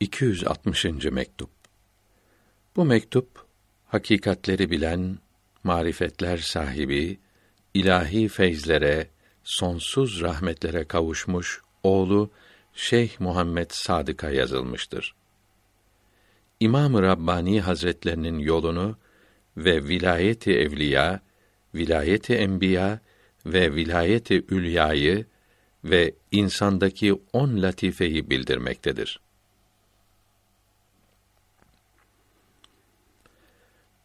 260. mektup. Bu mektup, hakikatleri bilen, marifetler sahibi, ilahi feyzlere, sonsuz rahmetlere kavuşmuş oğlu Şeyh Muhammed Sadık'a yazılmıştır. İmam-ı Rabbani Hazretlerinin yolunu ve vilayeti evliya, vilayeti enbiya ve vilayeti ülyayı ve insandaki 10 latifeyi bildirmektedir.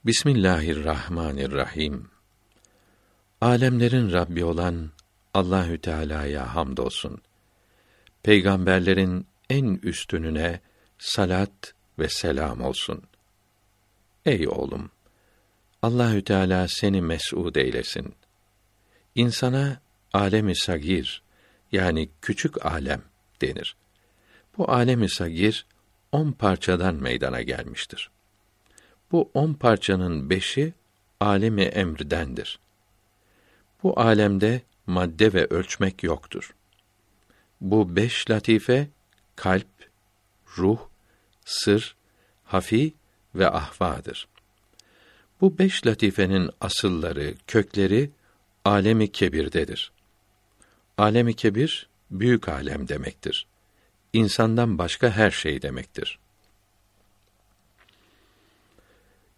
Bismillahirrahmanirrahim. Alemlerin Rabbi olan Allahü Teala'ya hamdolsun. Peygamberlerin en üstününe salat ve selam olsun. Ey oğlum, Allahü Teala seni mes'ud eylesin. İnsana alem-i sagir, yani küçük alem denir. Bu alem-i sagir 10 parçadan meydana gelmiştir. Bu 10 parçanın 5'i alem-i emrdendir. Bu alemde madde ve ölçmek yoktur. Bu 5 latife kalp, ruh, sır, hafi ve ahvadır. Bu 5 latifenin asılları, kökleri alem-i kebirdedir. Alem-i kebir büyük alem demektir. İnsandan başka her şey demektir.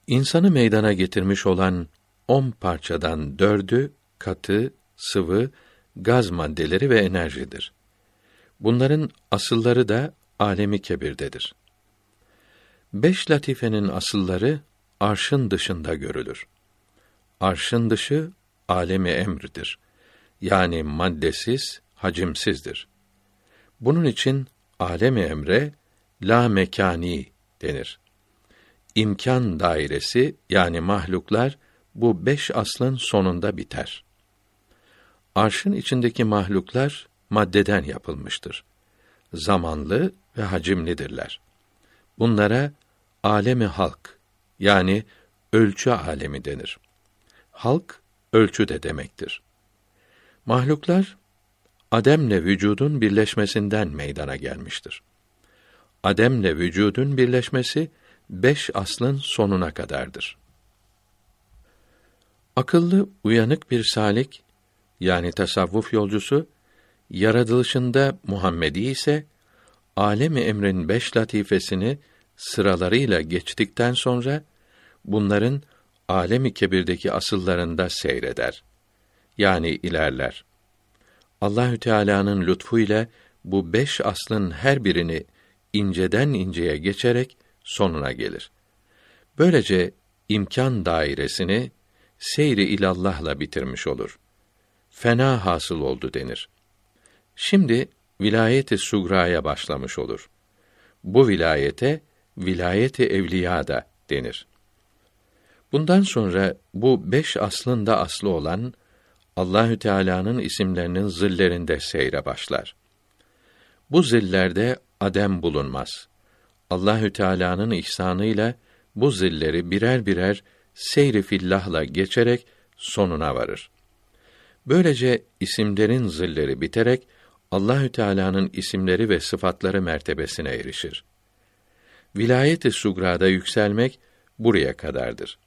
İnsanı meydana getirmiş olan 10 parçadan 4'ü katı, sıvı, gaz maddeleri ve enerjidir. Bunların asılları da alem-i kebirdedir. 5 latifenin asılları arşın dışında görülür. Arşın dışı alem-i emrdir. Yani maddesiz, hacimsizdir. Bunun için alem-i emre la mekani denir. İmkan dairesi, yani mahluklar, bu 5 aslın sonunda biter. Arşın içindeki mahluklar maddeden yapılmıştır. Zamanlı ve hacimlidirler. Bunlara alemi halk, yani ölçü alemi denir. Halk ölçü de demektir. Mahluklar ademle vücudun birleşmesinden meydana gelmiştir. Ademle vücudun birleşmesi 5 aslın sonuna kadardır. Akıllı, uyanık bir salik, yani tasavvuf yolcusu, yaratılışında Muhammedi ise, alem-i emrin 5 latifesini sıralarıyla geçtikten sonra, bunların alem-i kebirdeki asıllarında seyreder. Yani ilerler. Allahü Teala'nın lütfu ile bu 5 aslın her birini inceden inceye geçerek sonuna gelir. Böylece imkan dairesini seyri ilallah'la bitirmiş olur. Fena hasıl oldu denir. Şimdi vilayeti sugraya başlamış olur. Bu vilayete vilayeti evliya da denir. Bundan sonra bu 5 aslın da aslı olan Allahü Teala'nın isimlerinin zillerinde seyre başlar. Bu zillerde adem bulunmaz. Allahü Teala'nın ihsanıyla bu zilleri birer birer seyri fillah'la geçerek sonuna varır. Böylece isimlerin zilleri biterek Allahü Teala'nın isimleri ve sıfatları mertebesine erişir. Vilayet-i sugrada yükselmek buraya kadardır.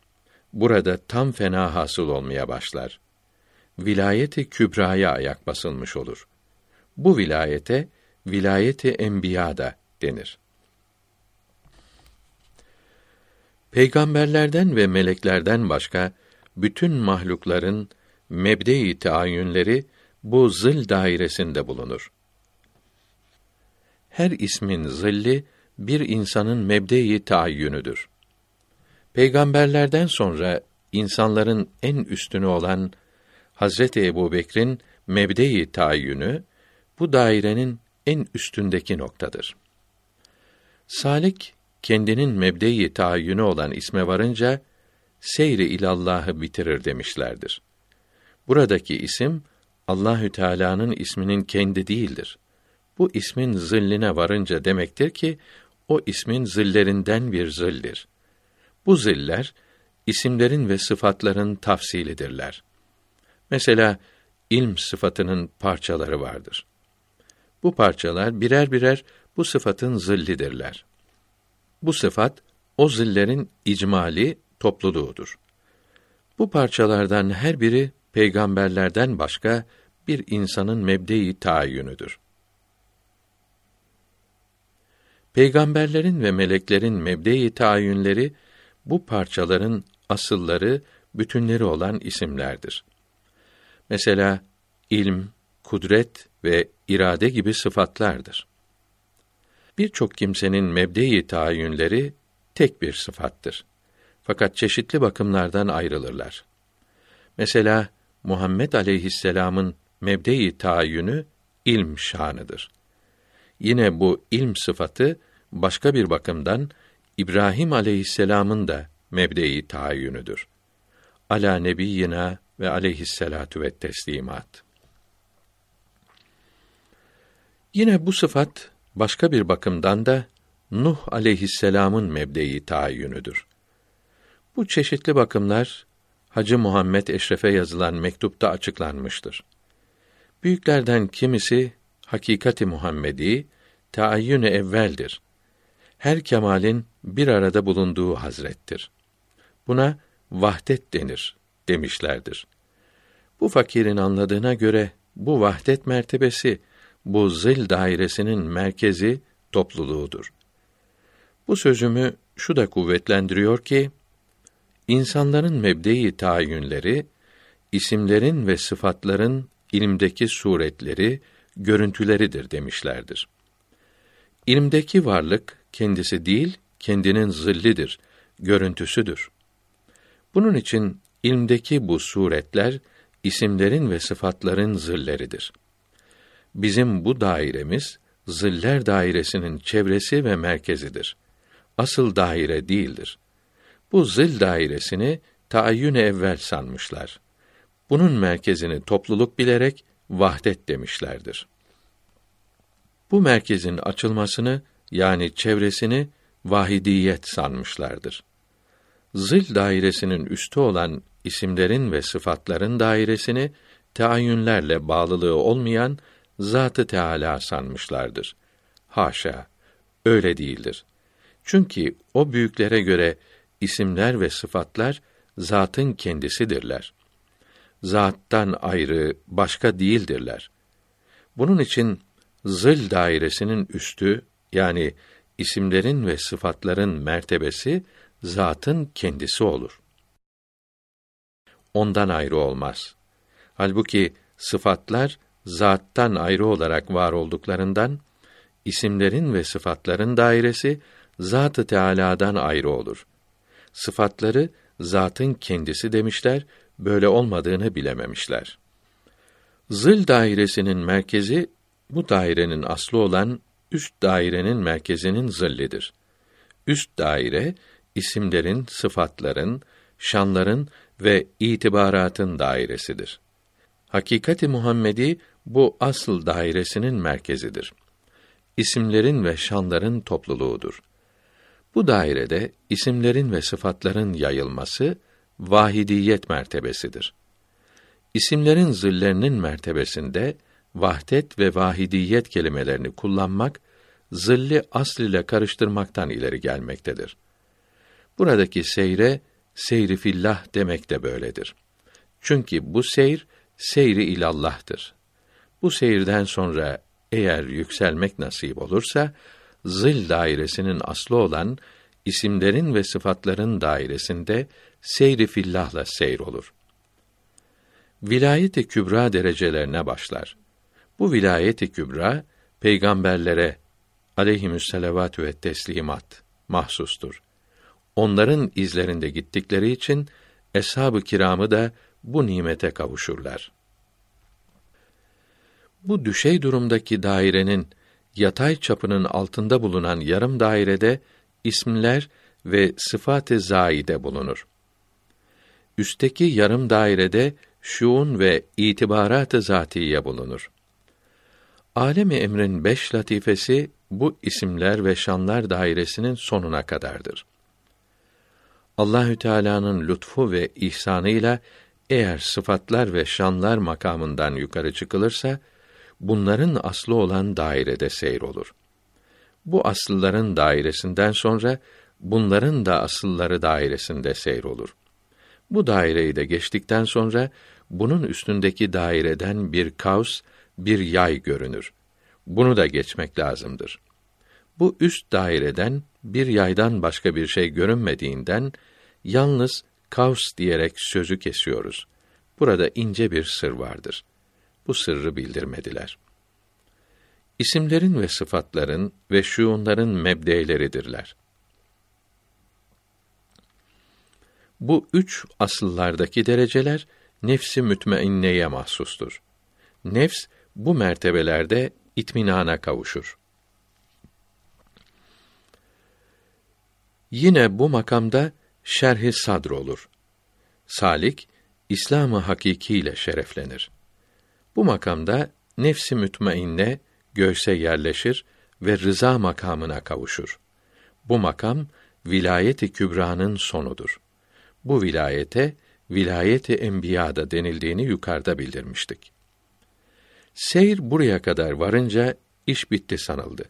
Burada tam fena hasıl olmaya başlar. Vilayet-i kübraya ayak basılmış olur. Bu vilayete vilayet-i enbiya da denir. Peygamberlerden ve meleklerden başka bütün mahlukların mebde-i teayyünleri bu zil dairesinde bulunur. Her ismin zilli bir insanın mebde-i teayyünüdür. Peygamberlerden sonra insanların en üstünü olan Hazreti Ebubekir'in mebde-i teayyünü bu dairenin en üstündeki noktadır. Salik kendinin mebde-i taayyünü olan isme varınca seyri ilallah'ı bitirir demişlerdir. Buradaki isim Allahü Teala'nın isminin kendi değildir. Bu ismin zilline varınca demektir ki o ismin zillerinden bir zildir. Bu ziller isimlerin ve sıfatların tafsilidirler. Mesela ilm sıfatının parçaları vardır. Bu parçalar birer birer bu sıfatın zillidirler. Bu sıfat o zillerin icmali topluluğudur. Bu parçalardan her biri peygamberlerden başka bir insanın mebde-i taayyünüdür. Peygamberlerin ve meleklerin mebde-i taayyünleri bu parçaların asılları, bütünleri olan isimlerdir. Mesela ilm, kudret ve irade gibi sıfatlardır. Birçok kimsenin mebde-i taayyünleri tek bir sıfattır. Fakat çeşitli bakımlardan ayrılırlar. Mesela Muhammed aleyhisselam'ın mebde-i taayyünü ilm şanıdır. Yine bu ilm sıfatı başka bir bakımdan İbrahim aleyhisselam'ın da mebde-i taayyünüdür. Ala nebiyyina ve aleyhisselatu ve teslimat. Yine bu sıfat başka bir bakımdan da Nuh aleyhisselam'ın mebde-i taayyünüdür. Bu çeşitli bakımlar Hacı Muhammed Eşref'e yazılan mektupta açıklanmıştır. Büyüklerden kimisi hakikati Muhammedi taayyün-i evveldir. Her kemalin bir arada bulunduğu hazrettir. Buna vahdet denir demişlerdir. Bu fakirin anladığına göre bu vahdet mertebesi bu zil dairesinin merkezi topluluğudur. Bu sözümü şu da kuvvetlendiriyor ki insanların mebde-i taayyünleri isimlerin ve sıfatların ilimdeki suretleri, görüntüleridir demişlerdir. İlimdeki varlık kendisi değil, kendinin zillidir, görüntüsüdür. Bunun için ilmdeki bu suretler isimlerin ve sıfatların zilleridir. Bizim bu dairemiz ziller dairesinin çevresi ve merkezidir. Asıl daire değildir. Bu zil dairesini taayyün-i evvel sanmışlar. Bunun merkezini topluluk bilerek vahdet demişlerdir. Bu merkezin açılmasını yani çevresini vahidiyet sanmışlardır. Zil dairesinin üstü olan isimlerin ve sıfatların dairesini taayyünlerle bağlılığı olmayan Zat-ı Teâlâ sanmışlardır. Haşa, öyle değildir. Çünkü o büyüklere göre isimler ve sıfatlar zatın kendisidirler. Zattan ayrı başka değildirler. Bunun için zil dairesinin üstü yani isimlerin ve sıfatların mertebesi zatın kendisi olur. Ondan ayrı olmaz. Halbuki sıfatlar zattan ayrı olarak var olduklarından isimlerin ve sıfatların dairesi Zat-ı Teâlâ'dan ayrı olur. Sıfatları zatın kendisi demişler, böyle olmadığını bilememişler. Zil dairesinin merkezi bu dairenin aslı olan üst dairenin merkezinin zillidir. Üst daire isimlerin, sıfatların, şanların ve itibaratın dairesidir. Hakikati Muhammedi bu asıl dairesinin merkezidir. İsimlerin ve şanların topluluğudur. Bu dairede isimlerin ve sıfatların yayılması vahidiyet mertebesidir. İsimlerin zillerinin mertebesinde vahdet ve vahidiyet kelimelerini kullanmak zilli asl ile karıştırmaktan ileri gelmektedir. Buradaki seyre seyri fillah demek de böyledir. Çünkü bu seyr seyri ilallah'tır. Bu seyirden sonra eğer yükselmek nasip olursa zil dairesinin aslı olan isimlerin ve sıfatların dairesinde seyri fillah'la seyr olur. Vilayet-i kübra derecelerine başlar. Bu vilayet-i kübra peygamberlere aleyhimüsselavatü ve teslimat mahsustur. Onların izlerinde gittikleri için eshab-ı kiramı da bu nimete kavuşurlar. Bu düşey durumdaki dairenin yatay çapının altında bulunan yarım dairede isimler ve sıfat-ı zâide bulunur. Üstteki yarım dairede şuun ve itibarat-ı zâtiye bulunur. Âlem-i emrin beş latifesi bu isimler ve şanlar dairesinin sonuna kadardır. Allahü Teâlâ'nın lütfu ve ihsanıyla eğer sıfatlar ve şanlar makamından yukarı çıkılırsa bunların aslı olan dairede seyr olur. bu asılların dairesinden sonra bunların da asılları dairesinde seyrolur. Bu daireyi de geçtikten sonra bunun üstündeki daireden bir kaus, bir yay görünür. Bunu da geçmek lazımdır. Bu üst daireden bir yaydan başka bir şey görünmediğinden yalnız kaus diyerek sözü kesiyoruz. Burada ince bir sır vardır. Bu sırrı bildirmediler. İsimlerin ve sıfatların ve şuunların mebdeleridirler. Bu üç asıllardaki dereceler nefs-i mütmainneye mahsustur. Nefs bu mertebelerde itminana kavuşur. Yine bu makamda şerh-i sadr olur. Salik İslam-ı hakiki ile şereflenir. Bu makamda nefs-i mütmainne göğse yerleşir ve rıza makamına kavuşur. Bu makam vilayet-i kübra'nın sonudur. Bu vilayete vilayet-i enbiya da denildiğini yukarıda bildirmiştik. Seyir buraya kadar varınca iş bitti sanıldı.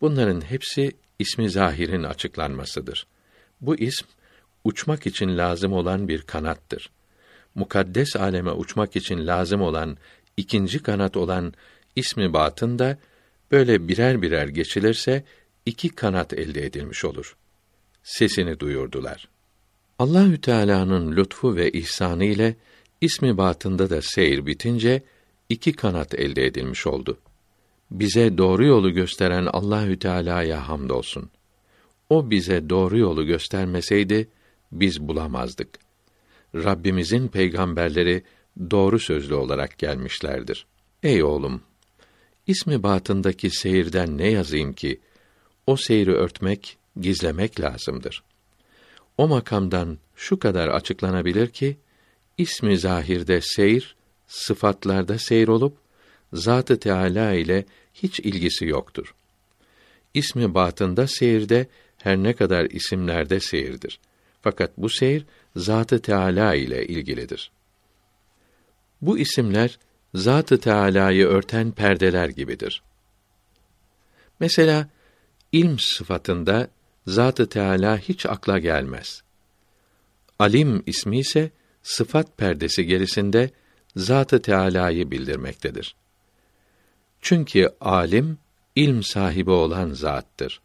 Bunların hepsi ismi zahirin açıklanmasıdır. Bu ism uçmak için lazım olan bir kanattır. Mukaddes aleme uçmak için lazım olan ikinci kanat olan ismi batın da böyle birer birer geçilirse iki kanat elde edilmiş olur. Sesini duyurdular. Allahü Teala'nın lütfu ve ihsanı ile ismi batında da seyir bitince iki kanat elde edilmiş oldu. Bize doğru yolu gösteren Allahü Teala'ya hamdolsun. O bize doğru yolu göstermeseydi biz bulamazdık. Rabbimizin peygamberleri doğru sözlü olarak gelmişlerdir. Ey oğlum, ismi batındaki seyirden ne yazayım ki? O seyri örtmek, gizlemek lazımdır. O makamdan şu kadar açıklanabilir ki, ismi zahirde seyir, sıfatlarda seyir olup, Zat-ı Teâlâ ile hiç ilgisi yoktur. İsmi batında seyirde, her ne kadar isimlerde seyirdir. Fakat bu seyir, Zat-ı Teâlâ ile ilgilidir. Bu isimler, Zat-ı Teâlâ'yı örten perdeler gibidir. Mesela, ilm sıfatında, Zat-ı Teâlâ hiç akla gelmez. Alim ismi ise, sıfat perdesi gerisinde, Zat-ı Teâlâ'yı bildirmektedir. Çünkü alim ilm sahibi olan zattır.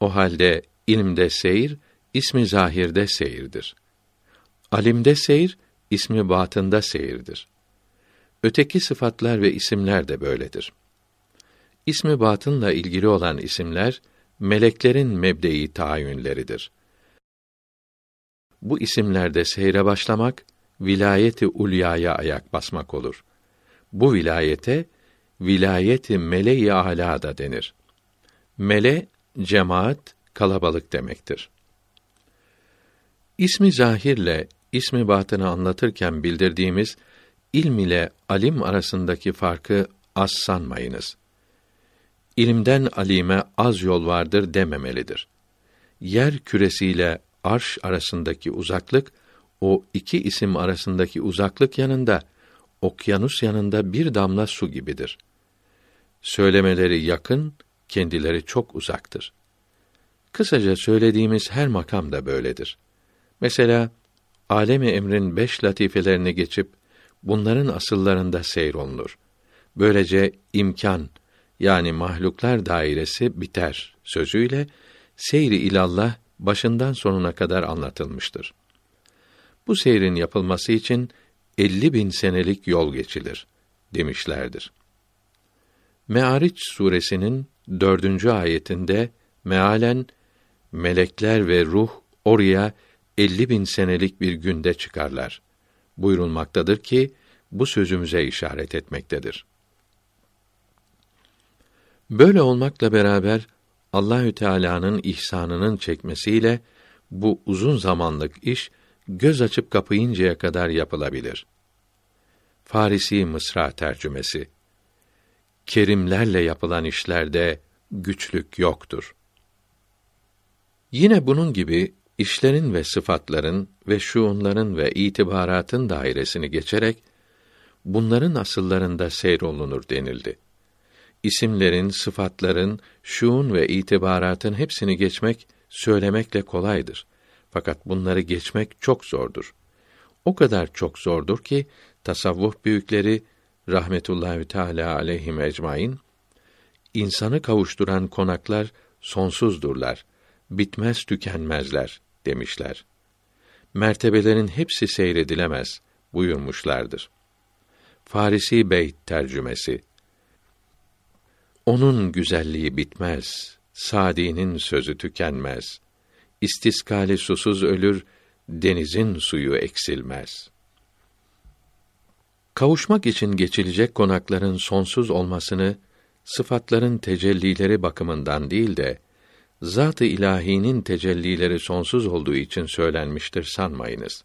O halde ilmde seyir, ismi zahirde seyirdir. Alimde seyir, ismi batında seyirdir. Öteki sıfatlar ve isimler de böyledir. İsmi batınla ilgili olan isimler, meleklerin mebde-i tayinleridir. Bu isimlerde seyre başlamak, vilayeti ulyaya ayak basmak olur. Bu vilayete, vilayeti mele-i âlâ da denir. Mele, cemaat, kalabalık demektir. İsmi zahirle, ismi batını anlatırken bildirdiğimiz, ilm ile alim arasındaki farkı az sanmayınız. İlimden alime az yol vardır dememelidir. Yer küresiyle arş arasındaki uzaklık, o iki isim arasındaki uzaklık yanında, okyanus yanında bir damla su gibidir. Söylemeleri yakın, kendileri çok uzaktır. Kısaca söylediğimiz her makam da böyledir. Mesela, alem-i emrin 5 latifelerini geçip, bunların asıllarında seyrolunur. Böylece imkân, yani mahluklar dairesi biter sözüyle, seyri ilallah başından sonuna kadar anlatılmıştır. Bu seyrin yapılması için 50.000 senelik yol geçilir demişlerdir. Me'ariç suresinin 4. ayetinde mealen, melekler ve ruh oraya 50.000 senelik bir günde çıkarlar buyurulmaktadır ki, bu sözümüze işaret etmektedir. Böyle olmakla beraber Allahü Teala'nın ihsanının çekmesiyle bu uzun zamanlık iş göz açıp kapayıncaya kadar yapılabilir. Farisi Mısra tercümesi. Kerimlerle yapılan işlerde güçlük yoktur. Yine bunun gibi işlerin ve sıfatların ve şuunların ve itibaratın dairesini geçerek bunların asıllarında seyrolunur denildi. İsimlerin, sıfatların, şuun ve itibaratın hepsini geçmek, söylemekle kolaydır. Fakat bunları geçmek çok zordur. O kadar çok zordur ki, tasavvuf büyükleri, rahmetullahi teâlâ aleyhim ecmaîn, insanı kavuşturan konaklar sonsuzdurlar, bitmez tükenmezler, demişler. Mertebelerin hepsi seyredilemez, buyurmuşlardır. Farisi Beyt tercümesi. Onun güzelliği bitmez, Sâdî'nin sözü tükenmez. İstiskali susuz ölür, denizin suyu eksilmez. Kavuşmak için geçilecek konakların sonsuz olmasını, sıfatların tecellileri bakımından değil de, zat-ı ilâhînin tecellileri sonsuz olduğu için söylenmiştir sanmayınız.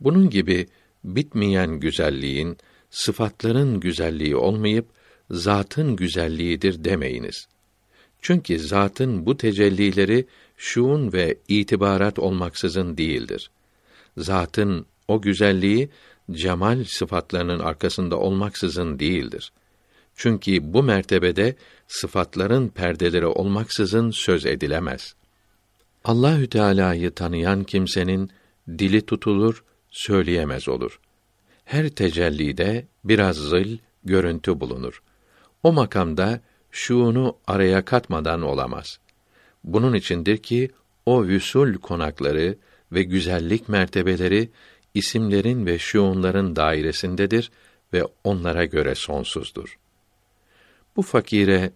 Bunun gibi, bitmeyen güzelliğin, sıfatların güzelliği olmayıp, zatın güzelliğidir demeyiniz. Çünkü zatın bu tecellileri şuun ve itibarat olmaksızın değildir. Zatın o güzelliği cemal sıfatlarının arkasında olmaksızın değildir. Çünkü bu mertebede sıfatların perdeleri olmaksızın söz edilemez. Allahü Teala'yı tanıyan kimsenin dili tutulur, söyleyemez olur. Her tecellide biraz zil, görüntü bulunur. O makamda şuunu araya katmadan olamaz. Bunun içindir ki o vüsul konakları ve güzellik mertebeleri isimlerin ve şuunların dairesindedir ve onlara göre sonsuzdur. Bu fakire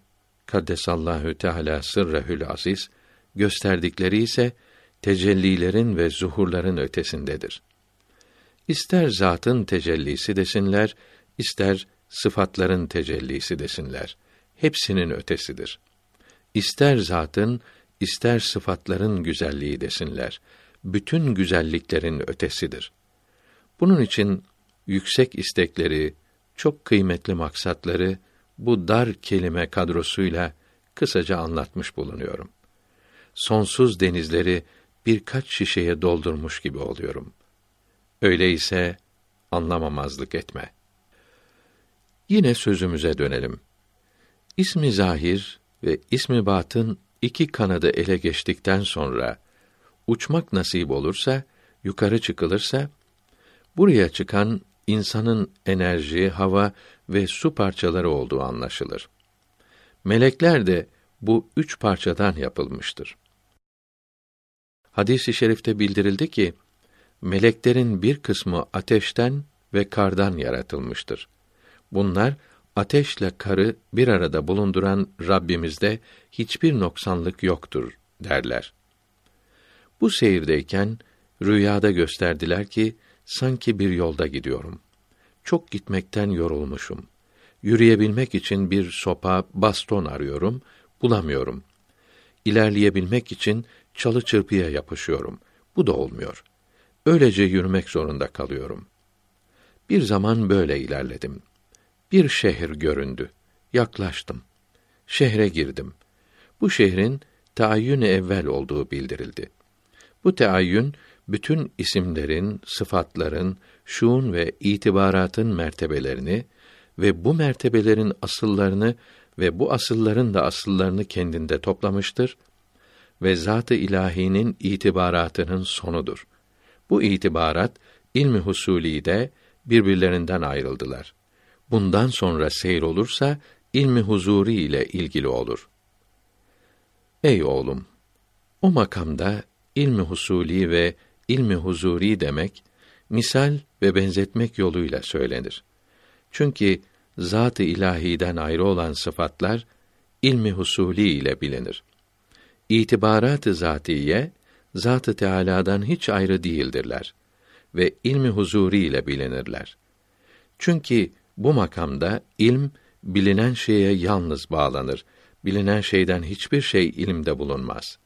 Kaddesallahu Teala sırrehül aziz gösterdikleri ise tecellilerin ve zuhurların ötesindedir. İster zatın tecellisi desinler, ister sıfatların tecellisi desinler. Hepsinin ötesidir. İster zatın, ister sıfatların güzelliği desinler. Bütün güzelliklerin ötesidir. Bunun için yüksek istekleri, çok kıymetli maksatları bu dar kelime kadrosuyla kısaca anlatmış bulunuyorum. Sonsuz denizleri birkaç şişeye doldurmuş gibi oluyorum. Öyleyse anlamamazlık etme. Yine sözümüze dönelim. İsmi zahir ve ismi batın iki kanadı ele geçtikten sonra uçmak nasip olursa, yukarı çıkılırsa, buraya çıkan insanın enerji, hava ve su parçaları olduğu anlaşılır. Melekler de bu üç parçadan yapılmıştır. Hadis-i şerifte bildirildi ki, meleklerin bir kısmı ateşten ve kardan yaratılmıştır. Bunlar, ateşle karı bir arada bulunduran Rabbimizde hiçbir noksanlık yoktur, derler. Bu seyirdeyken, rüyada gösterdiler ki, sanki bir yolda gidiyorum. Çok gitmekten yorulmuşum. Yürüyebilmek için bir sopa, baston arıyorum, bulamıyorum. İlerleyebilmek için çalı çırpıya yapışıyorum. Bu da olmuyor. Öylece yürümek zorunda kalıyorum. Bir zaman böyle ilerledim. Bir şehir göründü. Yaklaştım. Şehre girdim. Bu şehrin teayyün-i evvel olduğu bildirildi. Bu teayyün, bütün isimlerin, sıfatların, şuun ve itibaratın mertebelerini ve bu mertebelerin asıllarını ve bu asılların da asıllarını kendinde toplamıştır ve zat-ı ilâhînin itibaratının sonudur. Bu itibarat, ilm-i husûlîde birbirlerinden ayrıldılar. Bundan sonra seyir olursa, ilm-i huzuri ile ilgili olur. Ey oğlum! O makamda, ilm-i husûlî ve ilm-i huzuri demek, misal ve benzetmek yoluyla söylenir. Çünkü, zat-ı ilâhîden ayrı olan sıfatlar, ilm-i husûlî ile bilinir. İtibarat-ı zâtiye, zat-ı Teâlâ'dan hiç ayrı değildirler ve ilm-i huzuri ile bilinirler. Çünkü, bu makamda ilm, bilinen şeye yalnız bağlanır. Bilinen şeyden hiçbir şey ilimde bulunmaz.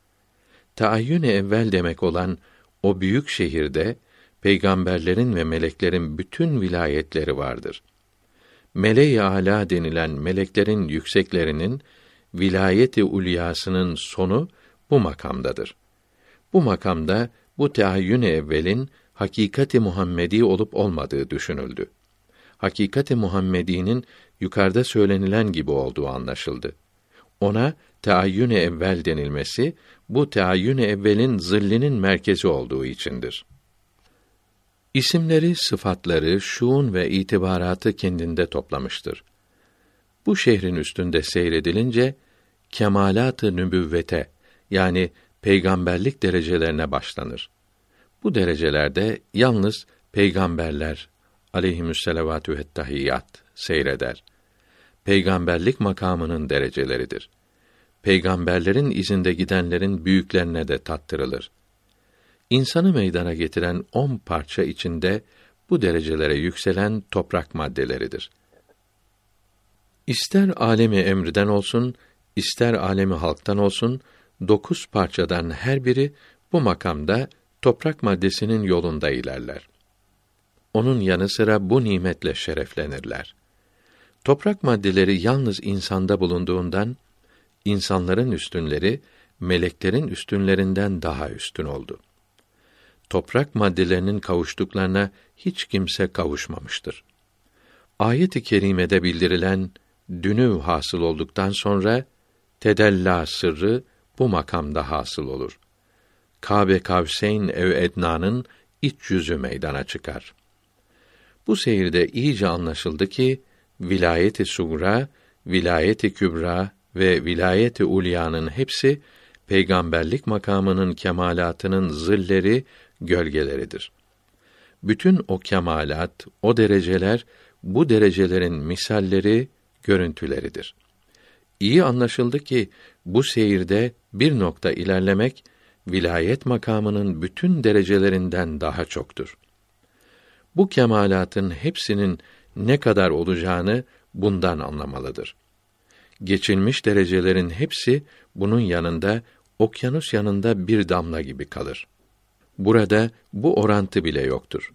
Taayyün-i evvel demek olan o büyük şehirde, peygamberlerin ve meleklerin bütün vilayetleri vardır. Mele-i âlâ denilen meleklerin yükseklerinin, vilayet-i ulyasının sonu bu makamdadır. Bu makamda, bu taayyün-i evvelin, hakikat-i Muhammedî olup olmadığı düşünüldü. Hakikat-i Muhammedi'nin yukarıda söylenilen gibi olduğu anlaşıldı. Ona teayyün-i evvel denilmesi, bu teayyün-i evvelin zillinin merkezi olduğu içindir. İsimleri, sıfatları, şuun ve itibaratı kendinde toplamıştır. Bu şehrin üstünde seyredilince, kemalat-ı nübüvvete, yani peygamberlik derecelerine başlanır. Bu derecelerde yalnız peygamberler, aleyhimüsselavatü vettahiyyat, seyreder. Peygamberlik makamının dereceleridir. Peygamberlerin izinde gidenlerin büyüklerine de tattırılır. İnsanı meydana getiren 10 parça içinde bu derecelere yükselen toprak maddeleridir. İster alemi emriden olsun, ister alemi halktan olsun, 9 parçadan her biri bu makamda toprak maddesinin yolunda ilerler. Onun yanı sıra bu nimetle şereflenirler. Toprak maddeleri yalnız insanda bulunduğundan, insanların üstünleri, meleklerin üstünlerinden daha üstün oldu. Toprak maddelerinin kavuştuklarına hiç kimse kavuşmamıştır. Ayet-i kerimede bildirilen dünü hasıl olduktan sonra, tedellâ sırrı bu makamda hasıl olur. Kâbe Kavseyn ev Edna'nın iç yüzü meydana çıkar. Bu seyirde iyice anlaşıldı ki, Vilayet-i Sugra, Vilayet-i Kübra ve Vilayet-i Ulya'nın hepsi, peygamberlik makamının kemalatının zilleri, gölgeleridir. Bütün o kemalat, o dereceler, bu derecelerin misalleri, görüntüleridir. İyi anlaşıldı ki, bu seyirde bir nokta ilerlemek, vilayet makamının bütün derecelerinden daha çoktur. Bu kemalatın hepsinin ne kadar olacağını bundan anlamalıdır. Geçilmiş derecelerin hepsi bunun yanında, okyanus yanında bir damla gibi kalır. Burada bu orantı bile yoktur.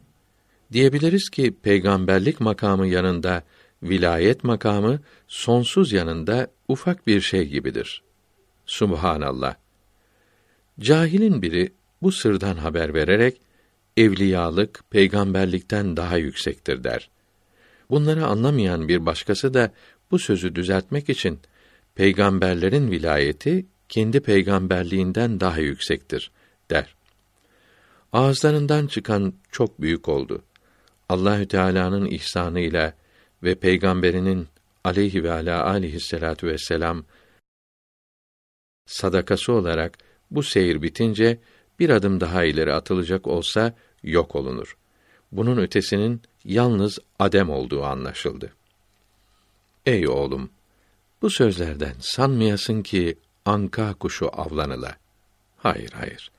Diyebiliriz ki peygamberlik makamı yanında vilayet makamı sonsuz yanında ufak bir şey gibidir. Subhanallah. Cahilin biri bu sırdan haber vererek evliyalık peygamberlikten daha yüksektir der. Bunları anlamayan bir başkası da bu sözü düzeltmek için peygamberlerin vilayeti kendi peygamberliğinden daha yüksektir der. Ağızlarından çıkan çok büyük oldu. Allahü Teala'nın ihsanıyla ve peygamberinin aleyhi ve ala aleyhissalatu vesselam sadakası olarak bu seyir bitince bir adım daha ileri atılacak olsa yok olunur. Bunun ötesinin yalnız Adem olduğu anlaşıldı. Ey oğlum, bu sözlerden sanmayasın ki anka kuşu avlanıla. Hayır, hayır.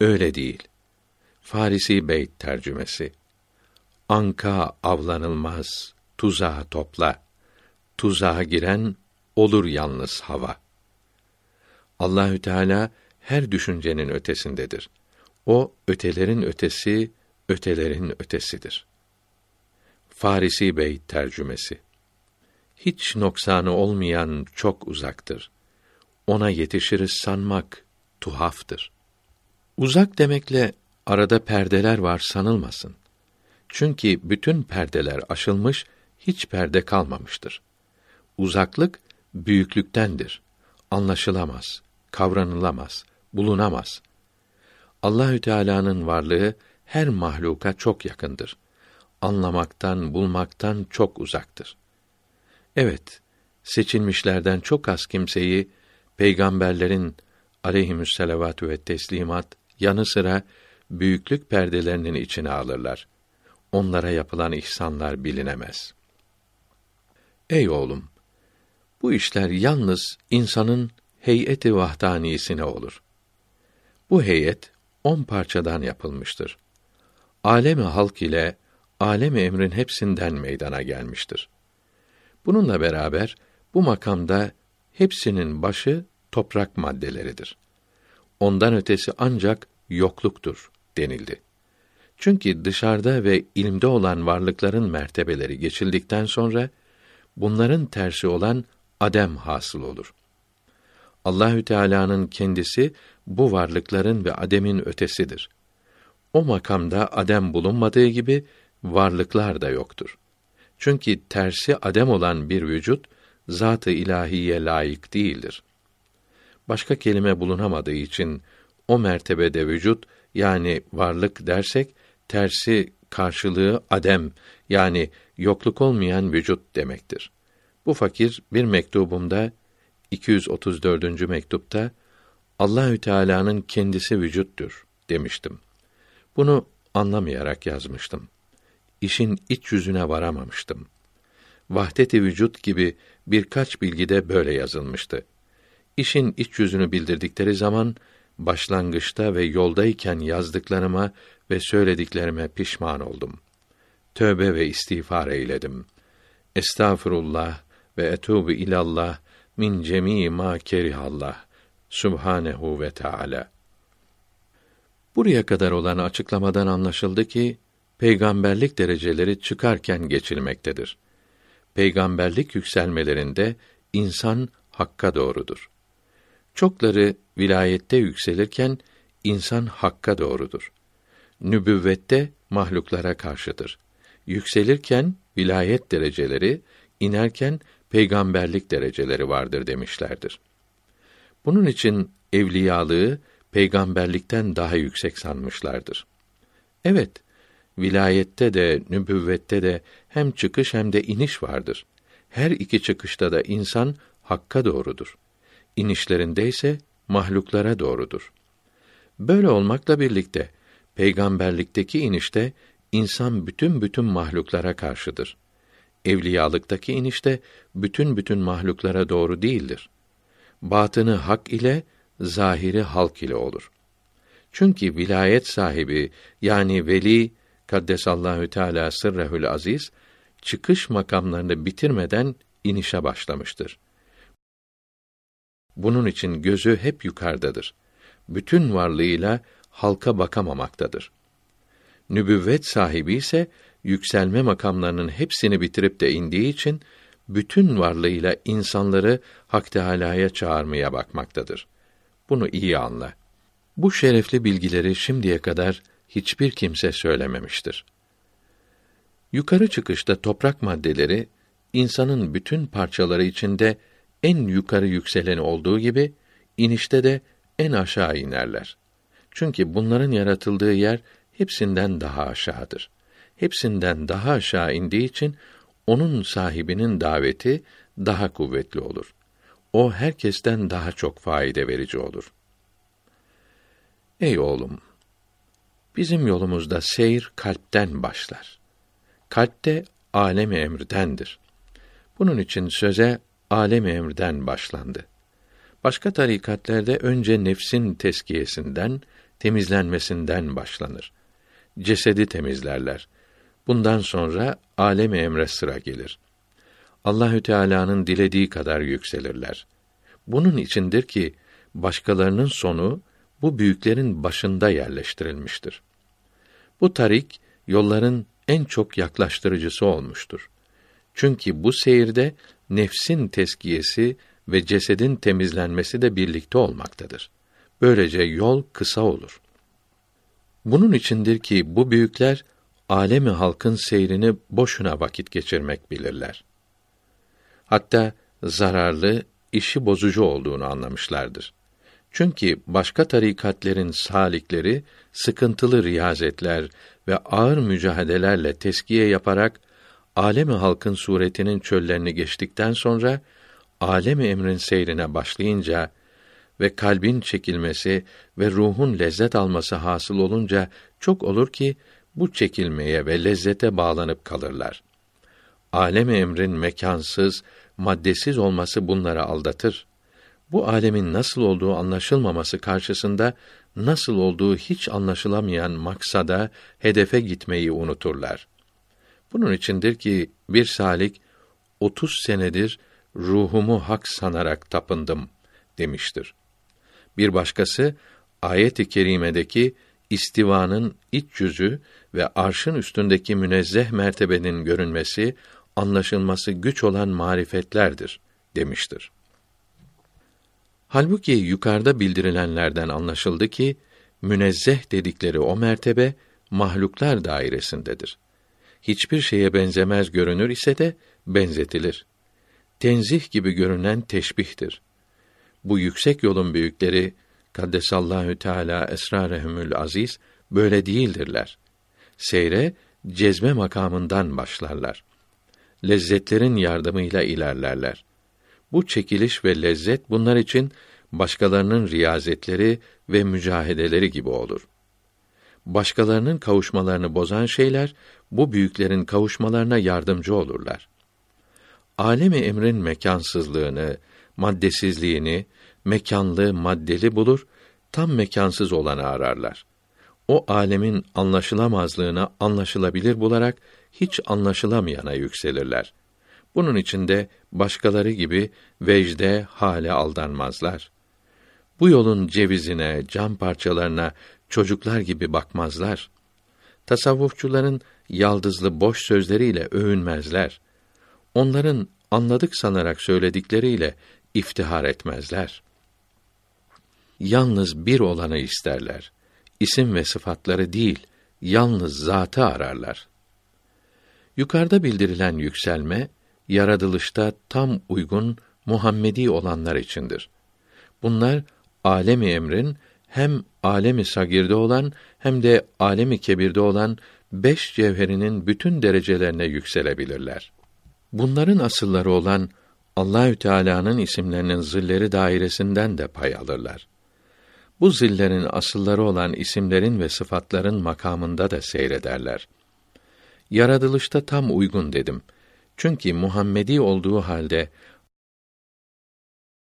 Öyle değil. Farisi Beyt tercümesi. Anka avlanılmaz, tuzağa topla. Tuzağa giren olur yalnız hava. Allahü Teala her düşüncenin ötesindedir. O ötelerin ötesi, ötelerin ötesidir. Farisi Beyt tercümesi. Hiç noksanı olmayan çok uzaktır. Ona yetişiriz sanmak tuhaftır. Uzak demekle arada perdeler var sanılmasın. Çünkü bütün perdeler aşılmış, hiç perde kalmamıştır. Uzaklık büyüklüktendir. Anlaşılamaz, kavranılamaz, bulunamaz. Allahü Teala'nın varlığı her mahluka çok yakındır. Anlamaktan, bulmaktan çok uzaktır. Evet, seçilmişlerden çok az kimseyi peygamberlerin aleyhimüsselavatü ve teslimat yanı sıra büyüklük perdelerinin içine alırlar. Onlara yapılan ihsanlar bilinemez. Ey oğlum, bu işler yalnız insanın heyeti vahdaniyesine olur. Bu heyet 10 parçadan yapılmıştır. Alemi halk ile alemi emrin hepsinden meydana gelmiştir. Bununla beraber bu makamda hepsinin başı toprak maddeleridir. Ondan ötesi ancak yokluktur denildi. Çünkü dışarıda ve ilimde olan varlıkların mertebeleri geçildikten sonra bunların tersi olan Adem hasıl olur. Allahü Teala'nın kendisi bu varlıkların ve Adem'in ötesidir. O makamda Adem bulunmadığı gibi varlıklar da yoktur. Çünkü tersi adem olan bir vücut zat-ı ilahiye layık değildir. Başka kelime bulunamadığı için o mertebede vücut yani varlık dersek tersi karşılığı adem yani yokluk olmayan vücut demektir. Bu fakir bir mektubumda 234. mektupta Allahü Teala'nın kendisi vücuttur demiştim. Bunu anlamayarak yazmıştım. İşin iç yüzüne varamamıştım. Vahdet-i vücut gibi birkaç bilgide böyle yazılmıştı. İşin iç yüzünü bildirdikleri zaman başlangıçta ve yoldayken yazdıklarıma ve söylediklerime pişman oldum. Tövbe ve istiğfar eyledim. Estağfurullah ve etûbü ilallah min cemî mâ kerihallah. Subhanehu ve Teala. Buraya kadar olan açıklamadan anlaşıldı ki peygamberlik dereceleri çıkarken geçilmektedir. Peygamberlik yükselmelerinde insan hakka doğrudur. Çokları vilayette yükselirken insan hakka doğrudur. Nübüvvette mahluklara karşıdır. Yükselirken vilayet dereceleri, inerken peygamberlik dereceleri vardır demişlerdir. Bunun için evliyalığı peygamberlikten daha yüksek sanmışlardır. Evet, vilayette de nübüvvette de hem çıkış hem de iniş vardır. Her iki çıkışta da insan hakka doğrudur. İnişlerinde ise mahluklara doğrudur. Böyle olmakla birlikte peygamberlikteki inişte insan bütün mahluklara karşıdır. Evliyalıktaki inişte bütün mahluklara doğru değildir. Batını hak ile, zahiri halk ile olur. Çünkü vilayet sahibi yani veli Kaddesallahu Teala sırrehül aziz çıkış makamlarını bitirmeden inişe başlamıştır. Bunun için gözü hep yukarıdadır. Bütün varlığıyla halka bakamamaktadır. Nübüvvet sahibi ise yükselme makamlarının hepsini bitirip de indiği için bütün varlığıyla insanları Hak Teâlâ'ya çağırmaya bakmaktadır. Bunu iyi anla. Bu şerefli bilgileri şimdiye kadar hiçbir kimse söylememiştir. Yukarı çıkışta toprak maddeleri, insanın bütün parçaları içinde en yukarı yükseleni olduğu gibi, inişte de en aşağı inerler. Çünkü bunların yaratıldığı yer hepsinden daha aşağıdır. Hepsinden daha aşağı indiği için, onun sahibinin daveti daha kuvvetli olur. O herkesten daha çok faide verici olur. Ey oğlum! Bizim yolumuzda seyir kalpten başlar. Kalp de âlem-i emrdendir. Bunun için söze âlem-i emrden başlandı. Başka tarikatlarda önce nefsin tezkiyesinden, temizlenmesinden başlanır. Cesedi temizlerler. Bundan sonra âlem-i emre sıra gelir. Allahü Teala'nın dilediği kadar yükselirler. Bunun içindir ki başkalarının sonu bu büyüklerin başında yerleştirilmiştir. Bu tarik yolların en çok yaklaştırıcısı olmuştur. Çünkü bu seyirde nefsin tezkiyesi ve cesedin temizlenmesi de birlikte olmaktadır. Böylece yol kısa olur. Bunun içindir ki bu büyükler alemi halkın seyrini boşuna vakit geçirmek bilirler. Hatta zararlı, işi bozucu olduğunu anlamışlardır. Çünkü başka tarikatlerin salikleri sıkıntılı riyazetler ve ağır mücadelelerle tezkiye yaparak alemi halkın suretinin çöllerini geçtikten sonra alemi emrin seyrine başlayınca ve kalbin çekilmesi ve ruhun lezzet alması hasıl olunca çok olur ki bu çekilmeye ve lezzete bağlanıp kalırlar. Alem-i emrin mekansız, maddesiz olması bunları aldatır. Bu alemin nasıl olduğu anlaşılmaması karşısında nasıl olduğu hiç anlaşılamayan maksada, hedefe gitmeyi unuturlar. Bunun içindir ki bir salik 30 senedir ruhumu hak sanarak tapındım demiştir. Bir başkası ayet-i kerimedeki İstivanın iç yüzü ve arşın üstündeki münezzeh mertebenin görünmesi, anlaşılması güç olan marifetlerdir demiştir. Halbuki yukarıda bildirilenlerden anlaşıldı ki münezzeh dedikleri o mertebe mahluklar dairesindedir. hiçbir şeye benzemez görünür ise de benzetilir. Tenzih gibi görünen teşbihtir. Bu yüksek yolun büyükleri Kaddesallahu Teala esrarehumül aziz böyle değildirler. Seyre cezbe makamından başlarlar. Lezzetlerin yardımıyla ilerlerler. Bu çekiliş ve lezzet bunlar için başkalarının riyazetleri ve mücahedeleri gibi olur. Başkalarının kavuşmalarını bozan şeyler bu büyüklerin kavuşmalarına yardımcı olurlar. Alemi emrin mekansızlığını, maddesizliğini, mekanlı, maddeli bulur, tam mekansız olanı ararlar. O âlemin anlaşılamazlığını anlaşılabilir bularak hiç anlaşılamayana yükselirler. Bunun için de başkaları gibi vecde, hale aldanmazlar. Bu yolun cevizine, cam parçalarına çocuklar gibi bakmazlar. Tasavvufçuların yaldızlı boş sözleriyle övünmezler. Onların anladık sanarak söyledikleriyle iftihar etmezler. Yalnız bir olanı isterler. İsim ve sıfatları değil, yalnız zatı ararlar. Yukarıda bildirilen yükselme, yaratılışta tam uygun Muhammedi olanlar içindir. Bunlar alemi emrin hem alemi sagirde olan hem de alemi kebirde olan beş cevherinin bütün derecelerine yükselebilirler. Bunların asılları olan Allahü Teala'nın isimlerinin zilleri dairesinden de pay alırlar. Bu zillerin asılları olan isimlerin ve sıfatların makamında da seyrederler. Yaratılışta tam uygun dedim. Çünkü Muhammedi olduğu halde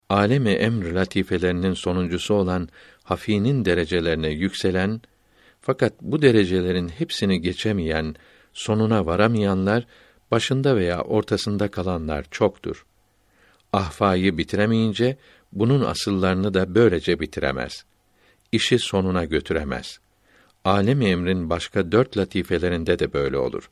alemi emr latifelerinin sonuncusu olan hafînin derecelerine yükselen fakat bu derecelerin hepsini geçemeyen, sonuna varamayanlar, başında veya ortasında kalanlar çoktur. Ahfayı bitiremeyince bunun asıllarını da böylece bitiremez. İşi sonuna götüremez. Alem-i emrin başka dört latifelerinde de böyle olur.